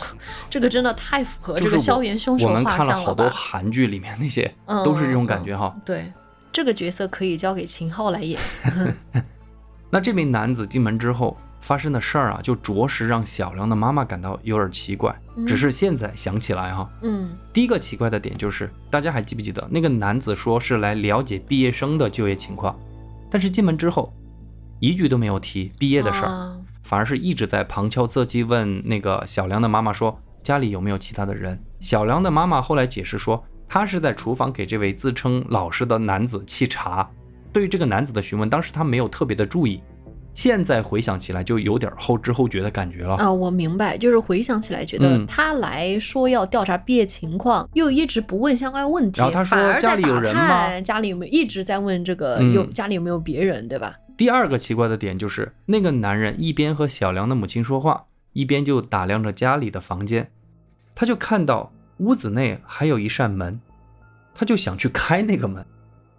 这个真的太符合这个校园凶手画像了吧。就是，我, 我们看了好多韩剧里面那些，嗯，都是这种感觉哈，嗯。对，这个角色可以交给秦昊来演。那这名男子进门之后，发生的事儿啊，就着实让小梁的妈妈感到有点奇怪。嗯、只是现在想起来哈，嗯，第一个奇怪的点就是，大家还记不记得那个男子说是来了解毕业生的就业情况，但是进门之后一句都没有提毕业的事儿、啊，反而是一直在旁敲侧击问那个小梁的妈妈说家里有没有其他的人。小梁的妈妈后来解释说，她是在厨房给这位自称老师的男子沏茶。对于这个男子的询问，当时她没有特别的注意。现在回想起来就有点后知后觉的感觉了啊！我明白，就是回想起来觉得他来说要调查毕业情况、嗯、又一直不问相关问题，然后他说家里有人吗，家里有没有，一直在问这个、嗯、有家里有没有别人，对吧？第二个奇怪的点就是那个男人一边和小梁的母亲说话，一边就打量着家里的房间，他就看到屋子内还有一扇门，他就想去开那个门。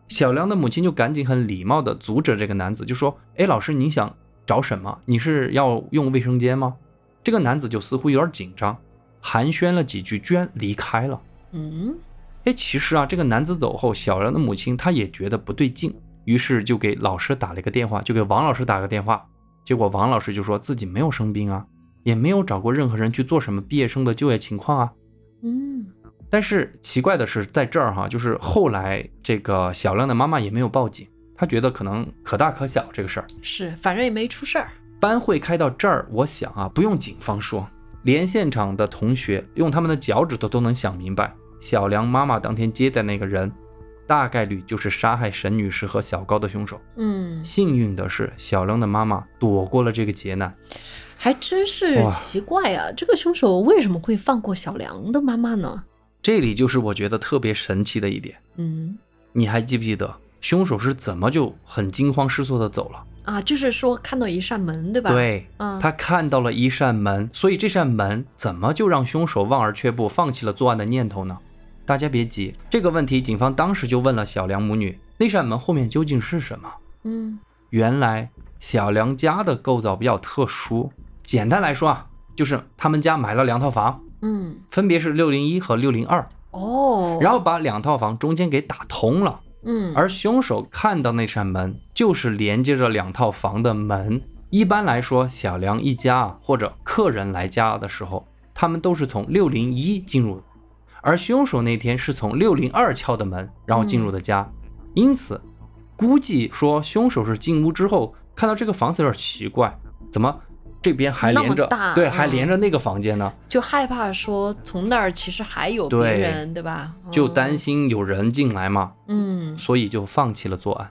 小梁的母亲就赶紧很礼貌地阻止这个男子，就说，哎，老师，你想找什么？你是要用卫生间吗？这个男子就似乎有点紧张，寒暄了几句居然离开了。嗯，哎，其实啊，这个男子走后，小梁的母亲她也觉得不对劲，于是就给老师打了一个电话，就给王老师打个电话，结果王老师就说自己没有生病啊，也没有找过任何人去做什么毕业生的就业情况啊。嗯，但是奇怪的是在这儿哈，就是后来这个小亮的妈妈也没有报警，她觉得可能可大可小这个事儿，是反正也没出事儿。班会开到这儿，我想啊，不用警方说，连现场的同学用他们的脚趾头都能想明白，小亮妈妈当天接待那个人，大概率就是杀害沈女士和小高的凶手。嗯，幸运的是小亮的妈妈躲过了这个劫难。还真是奇怪啊，这个凶手为什么会放过小亮的妈妈呢？这里就是我觉得特别神奇的一点，嗯，你还记不记得凶手是怎么就很惊慌失措的走了啊？就是说看到一扇门，对吧？对、嗯、他看到了一扇门，所以这扇门怎么就让凶手望而却步，放弃了作案的念头呢？大家别急，这个问题警方当时就问了小梁母女，那扇门后面究竟是什么？嗯，原来小梁家的构造比较特殊，简单来说啊，就是他们家买了两套房，嗯，分别是六零一和六零二，哦，然后把两套房中间给打通了，嗯，而凶手看到那扇门就是连接着两套房的门。一般来说，小梁一家或者客人来家的时候，他们都是从六零一进入的，而凶手那天是从六零二敲的门然后进入的家、嗯、因此估计说凶手是进屋之后看到这个房子有点奇怪，怎么这边还连着、啊、对，还连着那个房间呢，就害怕说从那儿其实还有别人， 对, 对吧、嗯、就担心有人进来嘛，嗯，所以就放弃了作案。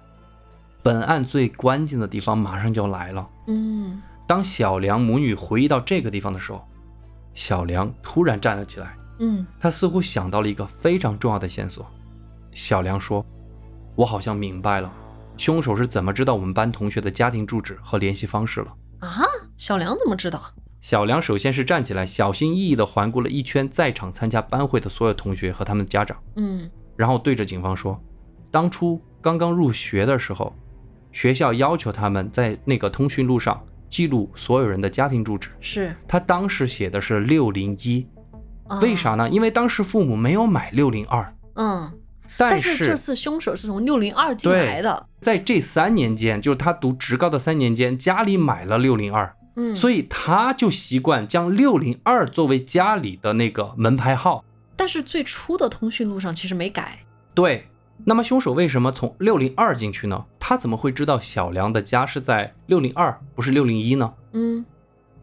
本案最关键的地方马上就来了，嗯，当小梁母女回忆到这个地方的时候，小梁突然站了起来，嗯，她似乎想到了一个非常重要的线索。小梁说，我好像明白了凶手是怎么知道我们班同学的家庭住址和联系方式了啊？小梁怎么知道？小梁首先是站起来，小心翼翼地环顾了一圈在场参加班会的所有同学和他们的家长，嗯，然后对着警方说，当初刚刚入学的时候，学校要求他们在那个通讯录上记录所有人的家庭住址，是他当时写的是六零一、啊、为啥呢？因为当时父母没有买六零二，嗯，但 是, 但是这次凶手是从六零二进来的，在这三年间，就是他读职高的三年间，家里买了六零二、嗯、所以他就习惯将六零二作为家里的那个门牌号，但是最初的通讯录上其实没改。对，那么凶手为什么从六零二进去呢？他怎么会知道小梁的家是在六零二不是六零一呢？嗯，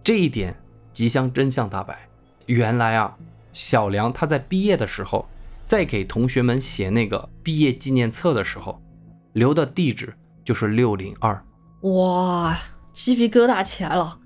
这一点即将真相大白。原来啊，小梁他在毕业的时候，在给同学们写那个毕业纪念册的时候留的地址就是六零二。哇，鸡皮疙瘩起来了。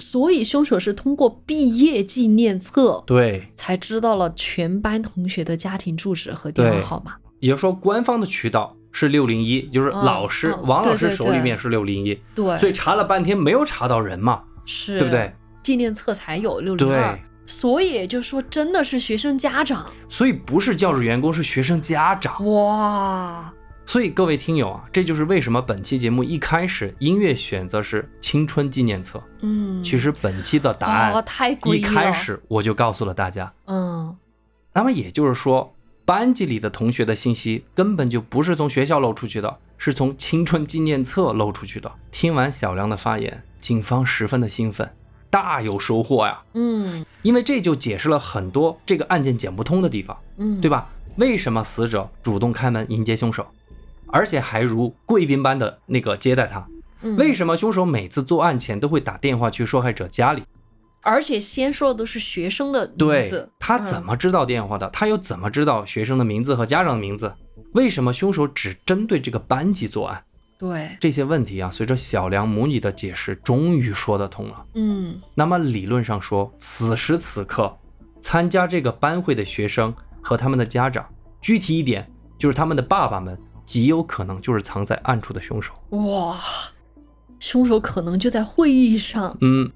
所以凶手是通过毕业纪念册，对，才知道了全班同学的家庭住址和电话号码。也就是说官方的渠道是六零一，就是老师、啊、王老师手里面是六零一，对，所以查了半天没有查到人嘛，是，对不对？纪念册才有六零二，对，所以也就说真的是学生家长，所以不是教职员工，是学生家长。哇，所以各位听友啊，这就是为什么本期节目一开始音乐选择是青春纪念册。嗯，其实本期的答案、哦、太诡异了，一开始我就告诉了大家。嗯，那么也就是说班级里的同学的信息根本就不是从学校漏出去的，是从青春纪念册漏出去的。听完小梁的发言，警方十分的兴奋，大有收获呀。嗯，因为这就解释了很多这个案件讲不通的地方，嗯，对吧？为什么死者主动开门迎接凶手，而且还如贵宾般的那个接待他？为什么凶手每次作案前都会打电话去受害者家里？而且先说的是学生的名字，对，他怎么知道电话的？他又怎么知道学生的名字和家长的名字？为什么凶手只针对这个班级作案？对，这些问题啊，随着小梁母女的解释，终于说得通了。嗯，那么理论上说，此时此刻参加这个班会的学生和他们的家长，具体一点就是他们的爸爸们，极有可能就是藏在暗处的凶手。哇，凶手可能就在会议上。嗯，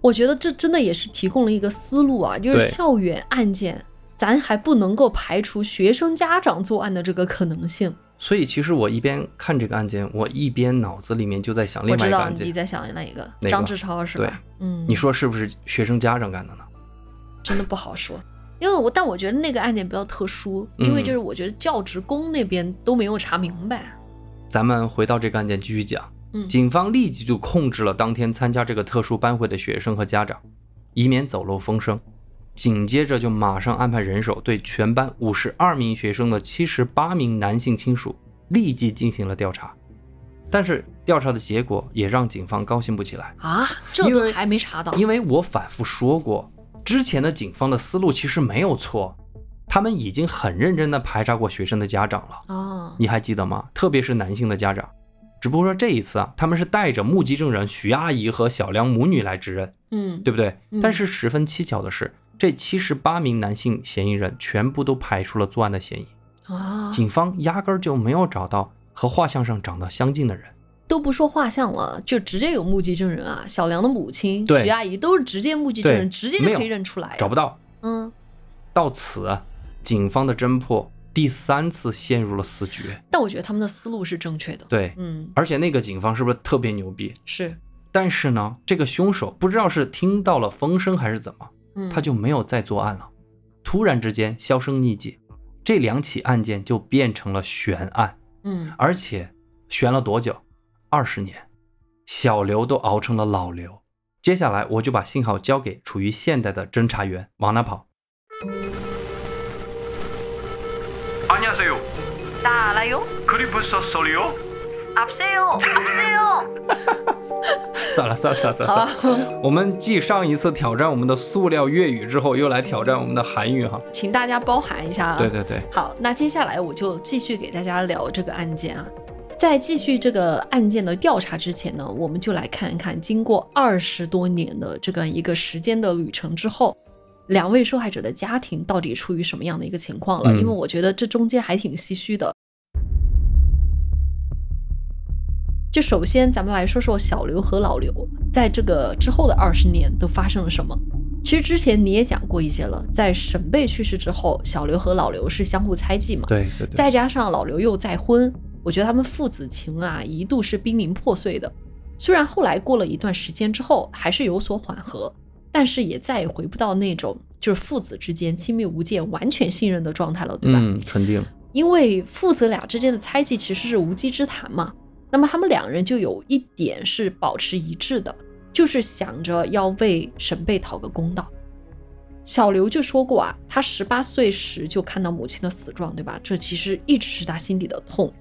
我觉得这真的也是提供了一个思路啊，就是校园案件咱还不能够排除学生家长作案的这个可能性。所以其实我一边看这个案件，我一边脑子里面就在想另外一个案件。我知道你在想那个张志超是吧？对，嗯，你说是不是学生家长干的呢？真的不好说，因为我但我觉得那个案件比较特殊，因为就是我觉得教职工那边都没有查明白。嗯，咱们回到这个案件继续讲。警方立即就控制了当天参加这个特殊班会的学生和家长，以免走漏风声。紧接着就马上安排人手对全班五十二名学生的七十八名男性亲属立即进行了调查。但是调查的结果也让警方高兴不起来啊，这都还没查到。因为我反复说过，之前的警方的思路其实没有错，他们已经很认真地排查过学生的家长了。哦，你还记得吗？特别是男性的家长。只不过说这一次啊，他们是带着目击证人徐阿姨和小梁母女来指认，嗯，对不对？嗯，但是十分蹊跷的是，这七十八名男性嫌疑人全部都排除了作案的嫌疑。哦，警方压根就没有找到和画像上长得相近的人。都不说画像了，就直接有目击证人啊，小梁的母亲徐阿姨都是直接目击证人，直接就可以认出来。啊，找不到。嗯，到此警方的侦破第三次陷入了死局。但我觉得他们的思路是正确的。对，嗯，而且那个警方是不是特别牛逼？是。但是呢，这个凶手不知道是听到了风声还是怎么，嗯，他就没有再作案了，突然之间销声匿迹，这两起案件就变成了悬案。嗯，而且悬了多久？二十年，小刘都熬成了老刘。接下来我就把信号交给处于现代的侦查员，往哪跑？안녕하세요나라요그리브서소리요앞세요앞세요算了算了算了算了，我们继上一次挑战我们的塑料粤语之后，又来挑战我们的韩语哈，请大家包涵一下啊。对对对，好，那接下来我就继续给大家聊这个案件啊。在继续这个案件的调查之前呢，我们就来看一看，经过二十多年的这个一个时间的旅程之后，两位受害者的家庭到底处于什么样的一个情况了？因为我觉得这中间还挺唏嘘的。就首先咱们来说说小刘和老刘在这个之后的二十年都发生了什么。其实之前你也讲过一些了，在沈贝去世之后，小刘和老刘是相互猜忌嘛，对对对，再加上老刘又再婚，我觉得他们父子情啊一度是濒临破碎的。虽然后来过了一段时间之后还是有所缓和，但是也再也回不到那种就是父子之间亲密无间完全信任的状态了，对吧？嗯，肯定。因为父子俩之间的猜忌其实是无稽之谈嘛，那么他们两人就有一点是保持一致的，就是想着要为沈贝讨个公道。小刘就说过啊，他十八岁时就看到母亲的死状，对吧？这其实一直是他心底的痛，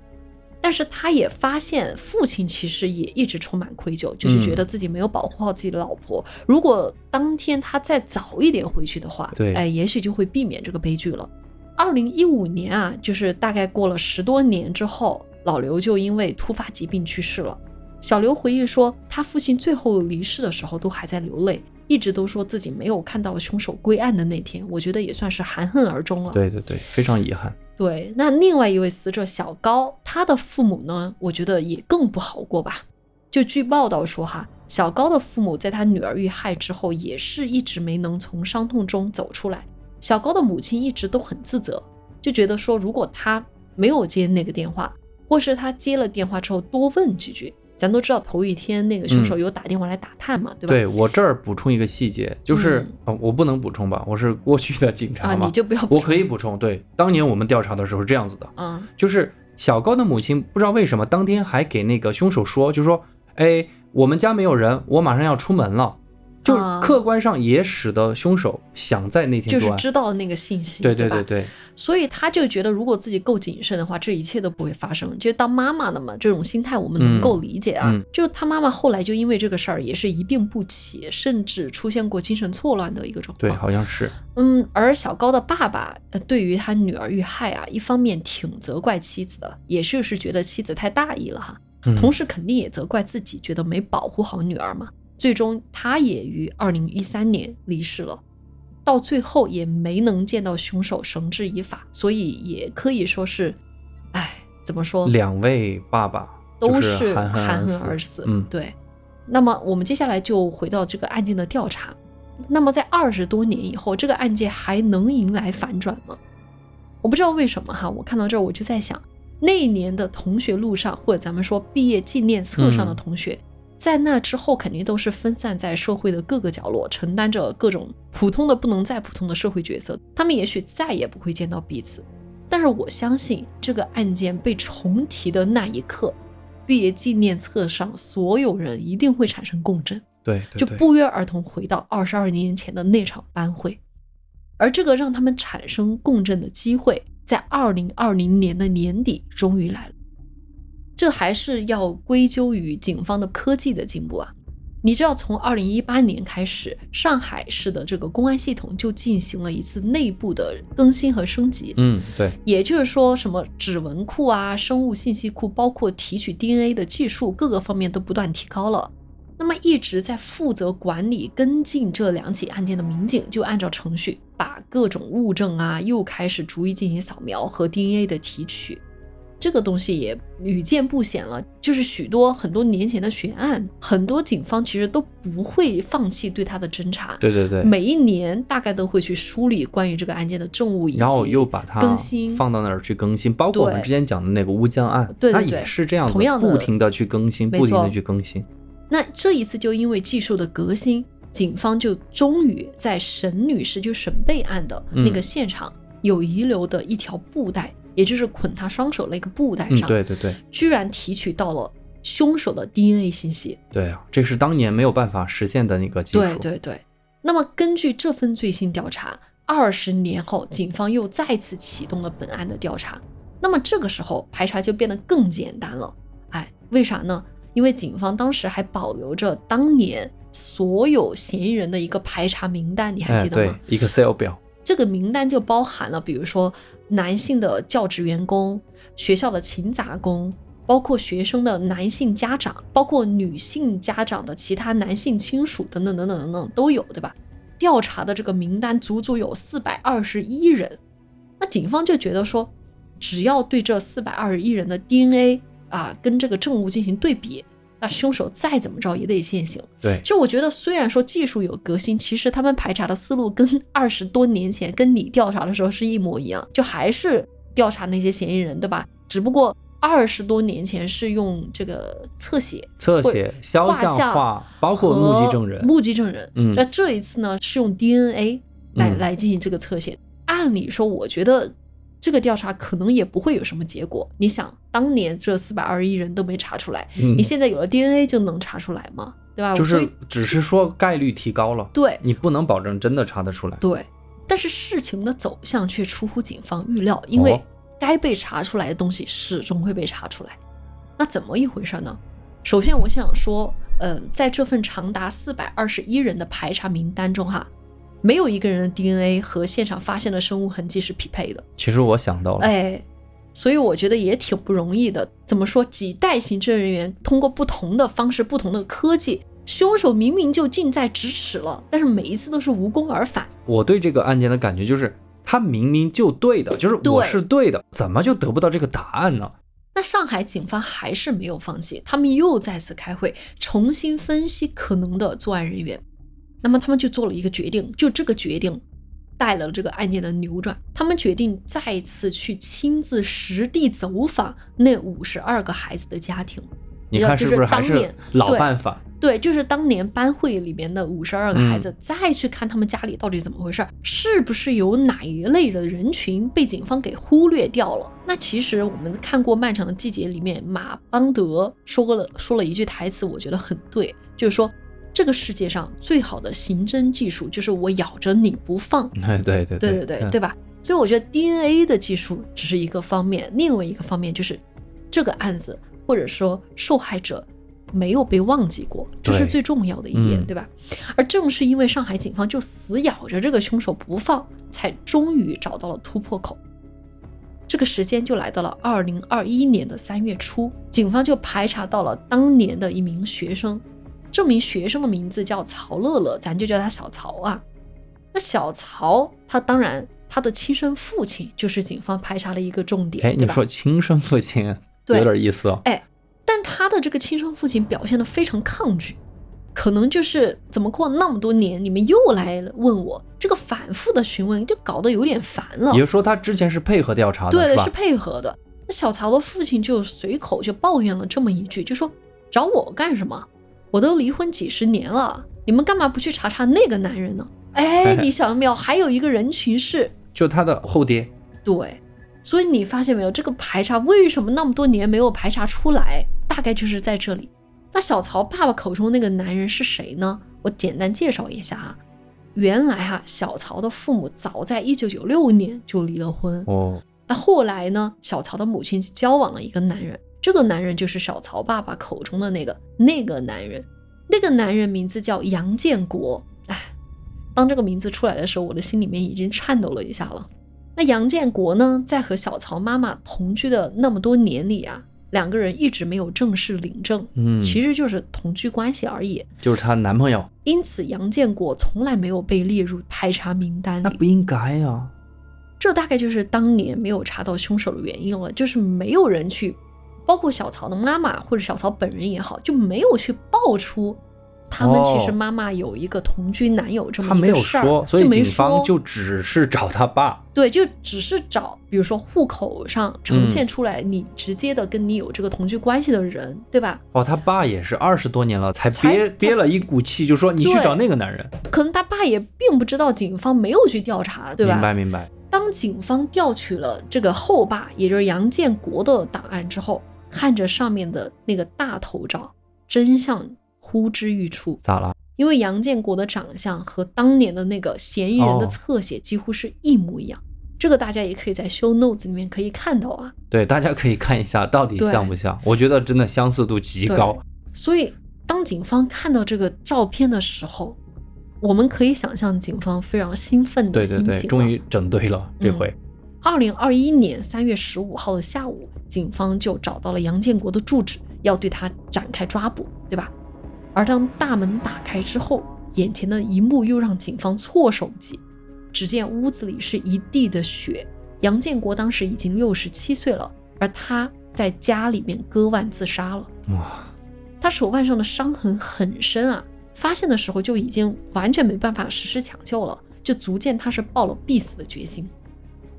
但是他也发现父亲其实也一直充满愧疚，就是觉得自己没有保护好自己的老婆。嗯，如果当天他再早一点回去的话，对，哎，也许就会避免这个悲剧了。二零一五年啊，就是大概过了十多年之后，老刘就因为突发疾病去世了。小刘回忆说，他父亲最后离世的时候都还在流泪，一直都说自己没有看到凶手归案的那天。我觉得也算是含恨而终了。对对对，非常遗憾。对，那另外一位死者小高，他的父母呢，我觉得也更不好过吧。就据报道说哈，小高的父母在他女儿遇害之后，也是一直没能从伤痛中走出来。小高的母亲一直都很自责，就觉得说，如果他没有接那个电话，或是他接了电话之后多问几句。咱都知道头一天那个凶手有打电话来打探嘛，嗯，对吧？对，我这儿补充一个细节，就是，嗯哦，我不能补充吧，我是过去的警察嘛，啊，你就不要补充，我可以补充。对，当年我们调查的时候是这样子的，嗯，就是小高的母亲不知道为什么当天还给那个凶手说，就说，哎，我们家没有人，我马上要出门了，就客观上也使得凶手想在那天作案，就是知道那个信息，对对对对，所以他就觉得如果自己够谨慎的话，这一切都不会发生。就当妈妈的嘛，这种心态我们能够理解啊。嗯嗯、就他妈妈后来就因为这个事儿也是一病不起，甚至出现过精神错乱的一个状况。对，好像是。嗯，而小高的爸爸对于他女儿遇害啊，一方面挺责怪妻子的，也就是觉得妻子太大意了哈，嗯、同时肯定也责怪自己，觉得没保护好女儿嘛。最终他也于二零一三年离世了，到最后也没能见到凶手绳之以法，所以也可以说是，哎，怎么说，两位爸爸都是含恨而死。嗯，对。那么我们接下来就回到这个案件的调查。那么在二十多年以后，这个案件还能迎来反转吗？我不知道为什么哈，我看到这儿我就在想，那一年的同学录上，或者咱们说毕业纪念册上的同学、嗯，在那之后肯定都是分散在社会的各个角落，承担着各种普通的不能再普通的社会角色，他们也许再也不会见到彼此。但是我相信这个案件被重提的那一刻，毕业纪念册上所有人一定会产生共振， 对， 对， 对，就不约而同回到二十二年前的那场班会。而这个让他们产生共振的机会，在二零二零年的年底终于来了。这还是要归咎于警方的科技的进步啊！你知道，从二零一八年开始，上海市的这个公安系统就进行了一次内部的更新和升级。嗯，对。也就是说，什么指纹库啊、生物信息库，包括提取 D N A 的技术，各个方面都不断提高了。那么，一直在负责管理跟进这两起案件的民警，就按照程序把各种物证啊，又开始逐一进行扫描和 D N A 的提取。这个东西也屡见不鲜了，就是许多很多年前的悬案，很多警方其实都不会放弃对它的侦查。对对对，每一年大概都会去梳理关于这个案件的证物，然后又把它更新放到那儿去更新，包括我们之前讲的那个乌江案，对对对，它也是这样子，同样的不停的去更新，不停的去更新。那这一次就因为技术的革新，警方就终于在沈女士就沈贝案的那个现场、嗯、有遗留的一条布带，也就是捆他双手那个布带上、嗯、对对对，居然提取到了凶手的 D N A 信息。对啊，这是当年没有办法实现的那个技术。对对对。那么根据这份最新调查，二十年后警方又再次启动了本案的调查。那么这个时候排查就变得更简单了。哎，为啥呢？因为警方当时还保留着当年所有嫌疑人的一个排查名单，你还记得吗？哎、对，一个 Excel 表。这个名单就包含了比如说男性的教职员工、学校的勤杂工，包括学生的男性家长，包括女性家长的其他男性亲属等等等等等等都有，对吧？调查的这个名单足足有四百二十一人。那警方就觉得说，只要对这四百二十一人的 D N A 啊跟这个证物进行对比，那凶手再怎么着也得现行。对，就我觉得虽然说技术有革新，其实他们排查的思路跟二十多年前跟你调查的时候是一模一样，就还是调查那些嫌疑人，对吧？只不过二十多年前是用这个侧写、侧写、肖像画，包括目击证人、目击证人。嗯，那这一次呢是用 D N A 来、嗯、来进行这个侧写。按理说，我觉得这个调查可能也不会有什么结果。你想，当年这四百二十一人都没查出来、嗯，你现在有了 D N A 就能查出来吗？对吧？就是只是说概率提高了，对，你不能保证真的查得出来。对，但是事情的走向却出乎警方预料，因为该被查出来的东西始终会被查出来。哦、那怎么一回事呢？首先，我想说，呃，在这份长达四百二十一人的排查名单中，哈。没有一个人的 D N A 和现场发现的生物痕迹是匹配的。其实我想到了，哎，所以我觉得也挺不容易的。怎么说？几代刑侦人员通过不同的方式、不同的科技，凶手明明就近在咫尺了，但是每一次都是无功而返。我对这个案件的感觉就是，他明明就对的，就是我是对的，对，怎么就得不到这个答案呢？那上海警方还是没有放弃，他们又再次开会，重新分析可能的作案人员。那么他们就做了一个决定，就这个决定带来了这个案件的扭转。他们决定再次去亲自实地走访那五十二个孩子的家庭。你看是不是还是老办法？对，就是当年班会里面的五十二个孩子、嗯、再去看他们家里到底怎么回事，是不是有哪一类的人群被警方给忽略掉了。那其实我们看过《漫长的季节》里面马邦德说过了说了一句台词，我觉得很对，就是说这个世界上最好的刑侦技术就是我咬着你不放。对对对对对对、嗯、对吧。所以我觉得 D N A 的技术只是一个方面，另外一个方面就是这个案子或者说受害者没有被忘记过，这是最重要的一点， 对， 对吧、嗯、而正是因为上海警方就死咬着这个凶手不放，才终于找到了突破口。这个时间就来到了二零二一年的三月初，警方就排查到了当年的一名学生，这名学生的名字叫曹乐乐，咱就叫他小曹啊。那小曹他当然他的亲生父亲就是警方排查的一个重点。哎，你说亲生父亲有点意思哦。哎，但他的这个亲生父亲表现得非常抗拒，可能就是怎么过那么多年你们又来问我，这个反复的询问就搞得有点烦了。也就是说他之前是配合调查的。对， 是， 吧，是配合的。那小曹的父亲就随口就抱怨了这么一句，就说找我干什么，我都离婚几十年了，你们干嘛不去查查那个男人呢？哎，你想到没有，还有一个人群是就他的后爹。对，所以你发现没有，这个排查为什么那么多年没有排查出来，大概就是在这里。那小曹爸爸口中那个男人是谁呢？我简单介绍一下啊。原来啊，小曹的父母早在一九九六年就离了婚、哦、那后来呢，小曹的母亲交往了一个男人，这个男人就是小曹爸爸口中的那个那个男人，那个男人名字叫杨建国。哎，当这个名字出来的时候，我的心里面已经颤抖了一下了。那杨建国呢，在和小曹妈妈同居的那么多年里啊，两个人一直没有正式领证、嗯、其实就是同居关系而已，就是她男朋友。因此杨建国从来没有被列入排查名单里。那不应该啊，这大概就是当年没有查到凶手的原因了，就是没有人去，包括小曹的妈妈或者小曹本人也好，就没有去爆出他们其实妈妈有一个同居男友这么一个事儿、哦，他没有说，所以警方就只是找他爸。对，就只是找，比如说户口上呈现出来你直接的跟你有这个同居关系的人，嗯、对吧？哦，他爸也是二十多年了才憋憋了一股气，就说你去找那个男人。可能他爸也并不知道警方没有去调查，对吧？明白明白。当警方调取了这个后爸，也就是杨建国的档案之后，看着上面的那个大头照，真相呼之欲出。咋了？因为杨建国的长相和当年的那个嫌疑人的侧写几乎是一模一样、哦、这个大家也可以在 show notes 里面可以看到啊。对，大家可以看一下到底像不像，我觉得真的相似度极高。所以当警方看到这个照片的时候，我们可以想象警方非常兴奋的心情。对对对，终于整对了这回、嗯，二零二一年三月十五号的下午，警方就找到了杨建国的住址，要对他展开抓捕，对吧？而当大门打开之后，眼前的一幕又让警方措手不及。只见屋子里是一地的血，杨建国当时已经六十七岁了，而他在家里面割腕自杀了。哇！他手腕上的伤痕很深啊，发现的时候就已经完全没办法实施抢救了，就足见他是抱了必死的决心。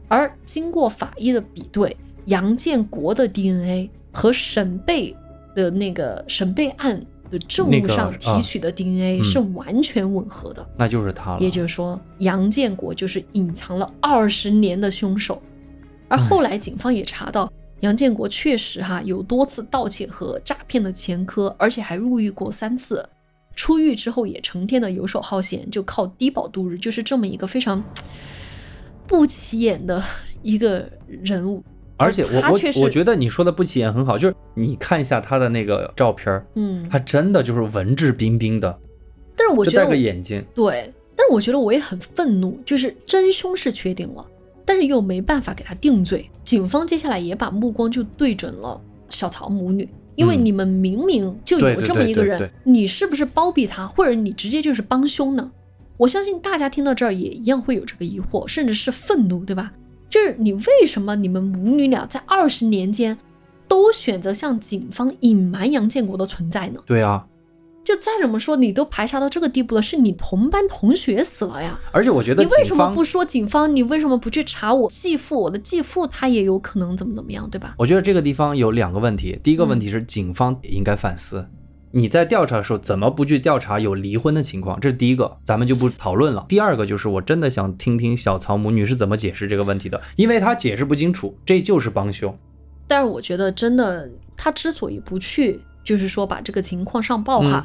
而经过法医的比对，杨建国的 D N A 和沈贝的那个沈贝案的证物上提取的 D N A 是完全吻合的，那就是他了。也就是说，杨建国就是隐藏了二十年的凶手。而后来警方也查到，杨建国确实哈有多次盗窃和诈骗的前科，而且还入狱过三次。出狱之后也成天的游手好闲，就靠低保度日，就是这么一个非常不起眼的一个人物。而且 我, 我, 我觉得你说的不起眼很好，就是你看一下他的那个照片，嗯，他真的就是文质彬彬的，但是我觉得就戴个眼镜。对，但是我觉得我也很愤怒，就是真凶是确定了，但是又没办法给他定罪。警方接下来也把目光就对准了小曹母女，因为你们明明就有这么一个人、嗯、对对对对对对，你是不是包庇他，或者你直接就是帮凶呢？我相信大家听到这儿也一样会有这个疑惑，甚至是愤怒，对吧？就是你为什么你们母女俩在二十年间都选择向警方隐瞒杨建国的存在呢？对啊，就再怎么说你都排查到这个地步了，是你同班同学死了呀。而且我觉得你为什么不说警方，你为什么不去查我继父，我的继父他也有可能怎么怎么样，对吧？我觉得这个地方有两个问题。第一个问题是警方也应该反思、嗯你在调查的时候怎么不去调查有离婚的情况，这是第一个，咱们就不讨论了。第二个就是我真的想听听小曹母女是怎么解释这个问题的，因为她解释不清楚，这就是帮凶。但是我觉得真的她之所以不去就是说把这个情况上报哈、嗯、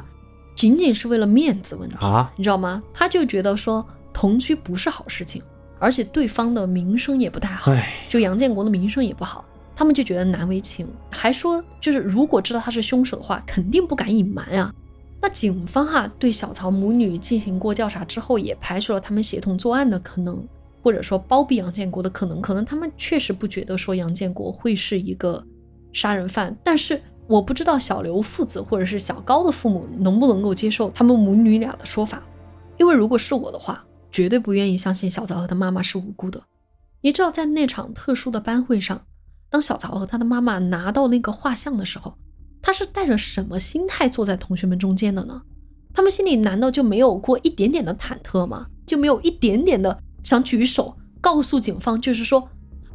仅仅是为了面子问题、啊、你知道吗，她就觉得说同居不是好事情，而且对方的名声也不太好，就杨建国的名声也不好，他们就觉得难为情，还说就是如果知道他是凶手的话肯定不敢隐瞒啊。那警方啊对小曹母女进行过调查之后，也排除了他们协同作案的可能，或者说包庇杨建国的可能，可能他们确实不觉得说杨建国会是一个杀人犯，但是我不知道小刘父子或者是小高的父母能不能够接受他们母女俩的说法，因为如果是我的话绝对不愿意相信小曹和他妈妈是无辜的。你知道在那场特殊的班会上，当小曹和他的妈妈拿到那个画像的时候，他是带着什么心态坐在同学们中间的呢？他们心里难道就没有过一点点的忐忑吗？就没有一点点的想举手告诉警方就是说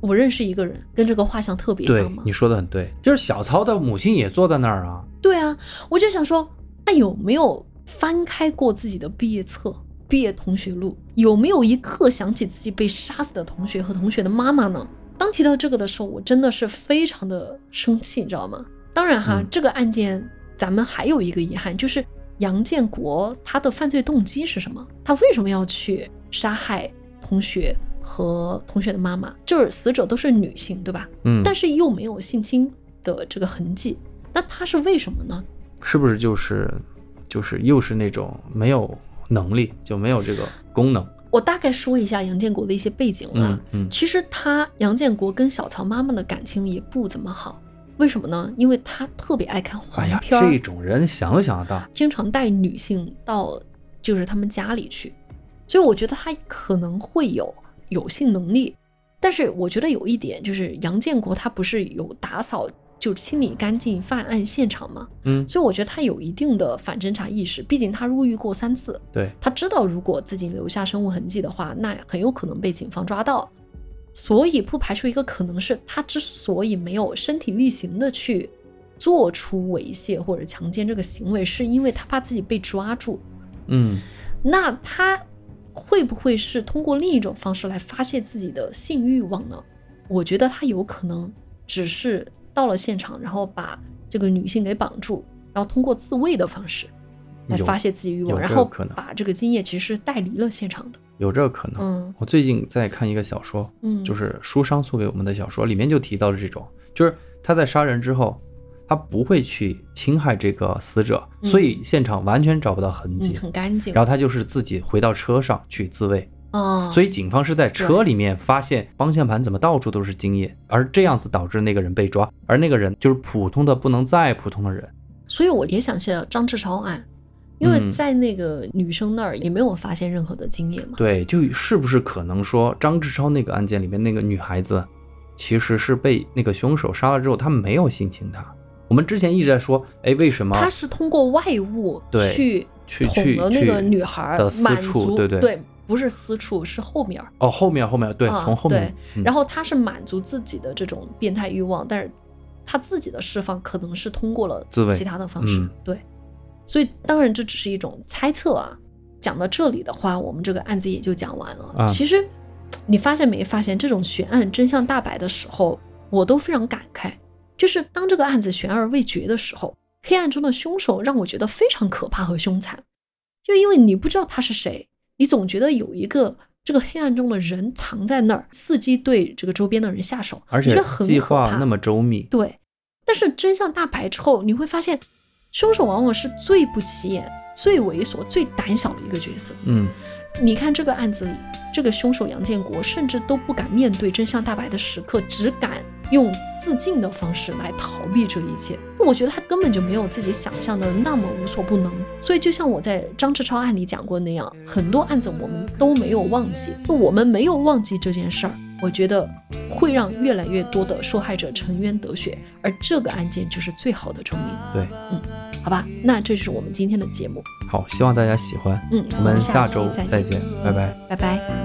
我认识一个人跟这个画像特别像吗？对，你说的很对，就是小曹的母亲也坐在那儿啊。对啊，我就想说他有没有翻开过自己的毕业册毕业同学录，有没有一刻想起自己被杀死的同学和同学的妈妈呢？当提到这个的时候我真的是非常的生气，你知道吗？当然哈、嗯、这个案件咱们还有一个遗憾，就是杨建国他的犯罪动机是什么，他为什么要去杀害同学和同学的妈妈，就是死者都是女性对吧、嗯、但是又没有性侵的这个痕迹，那他是为什么呢？是不是就是就是又是那种没有能力，就没有这个功能。我大概说一下杨建国的一些背景吧、嗯嗯、其实他杨建国跟小曹妈妈的感情也不怎么好，为什么呢？因为他特别爱看黄片、哎、呀，这种人想想到经常带女性到就是他们家里去，所以我觉得他可能会有有性能力，但是我觉得有一点就是杨建国他不是有打扫就清理干净犯案现场嘛，嗯，所以我觉得他有一定的反侦查意识，毕竟他入狱过三次，对，他知道如果自己留下生物痕迹的话，那很有可能被警方抓到，所以不排除一个可能是他之所以没有身体力行的去做出猥亵或者强奸这个行为，是因为他怕自己被抓住，嗯，那他会不会是通过另一种方式来发泄自己的性欲望呢？我觉得他有可能只是到了现场然后把这个女性给绑住，然后通过自卫的方式来发泄自己欲望，然后把这个精液其实带离了现场的，有这个可能、嗯、我最近在看一个小说、嗯、就是书商送给我们的小说，里面就提到了这种，就是他在杀人之后他不会去侵害这个死者、嗯、所以现场完全找不到痕迹、嗯、很干净，然后他就是自己回到车上去自卫，所以警方是在车里面发现方向盘怎么到处都是精液，而这样子导致那个人被抓，而那个人就是普通的不能再普通的人。所以我也想起了张志超案，因为在那个女生那儿也没有发现任何的精液嘛、嗯、对，就是不是可能说张志超那个案件里面那个女孩子其实是被那个凶手杀了之后他没有性侵她，我们之前一直在说哎，为什么她是通过外物去捅了那个女孩的私处，对对对，不是私处，是后面哦，后面后面对、啊、从后面对、嗯、然后他是满足自己的这种变态欲望，但是他自己的释放可能是通过了其他的方式、嗯、对，所以当然这只是一种猜测啊。讲到这里的话我们这个案子也就讲完了、啊、其实你发现没发现这种悬案真相大白的时候我都非常感慨，就是当这个案子悬而未决的时候，黑暗中的凶手让我觉得非常可怕和凶残，就因为你不知道他是谁，你总觉得有一个这个黑暗中的人藏在那儿，伺机对这个周边的人下手，而且计划那么周密。对，但是真相大白之后，你会发现凶手往往是最不起眼、最猥琐、最胆小的一个角色。嗯，你看这个案子里，这个凶手杨建国甚至都不敢面对真相大白的时刻，只敢用自尽的方式来逃避这一切。我觉得他根本就没有自己想象的那么无所不能，所以就像我在张志超案里讲过那样，很多案子我们都没有忘记，我们没有忘记这件事儿，我觉得会让越来越多的受害者沉冤得雪，而这个案件就是最好的证明。对，嗯，好吧，那这就是我们今天的节目，好，希望大家喜欢，嗯，我们下周再见，拜拜，拜拜。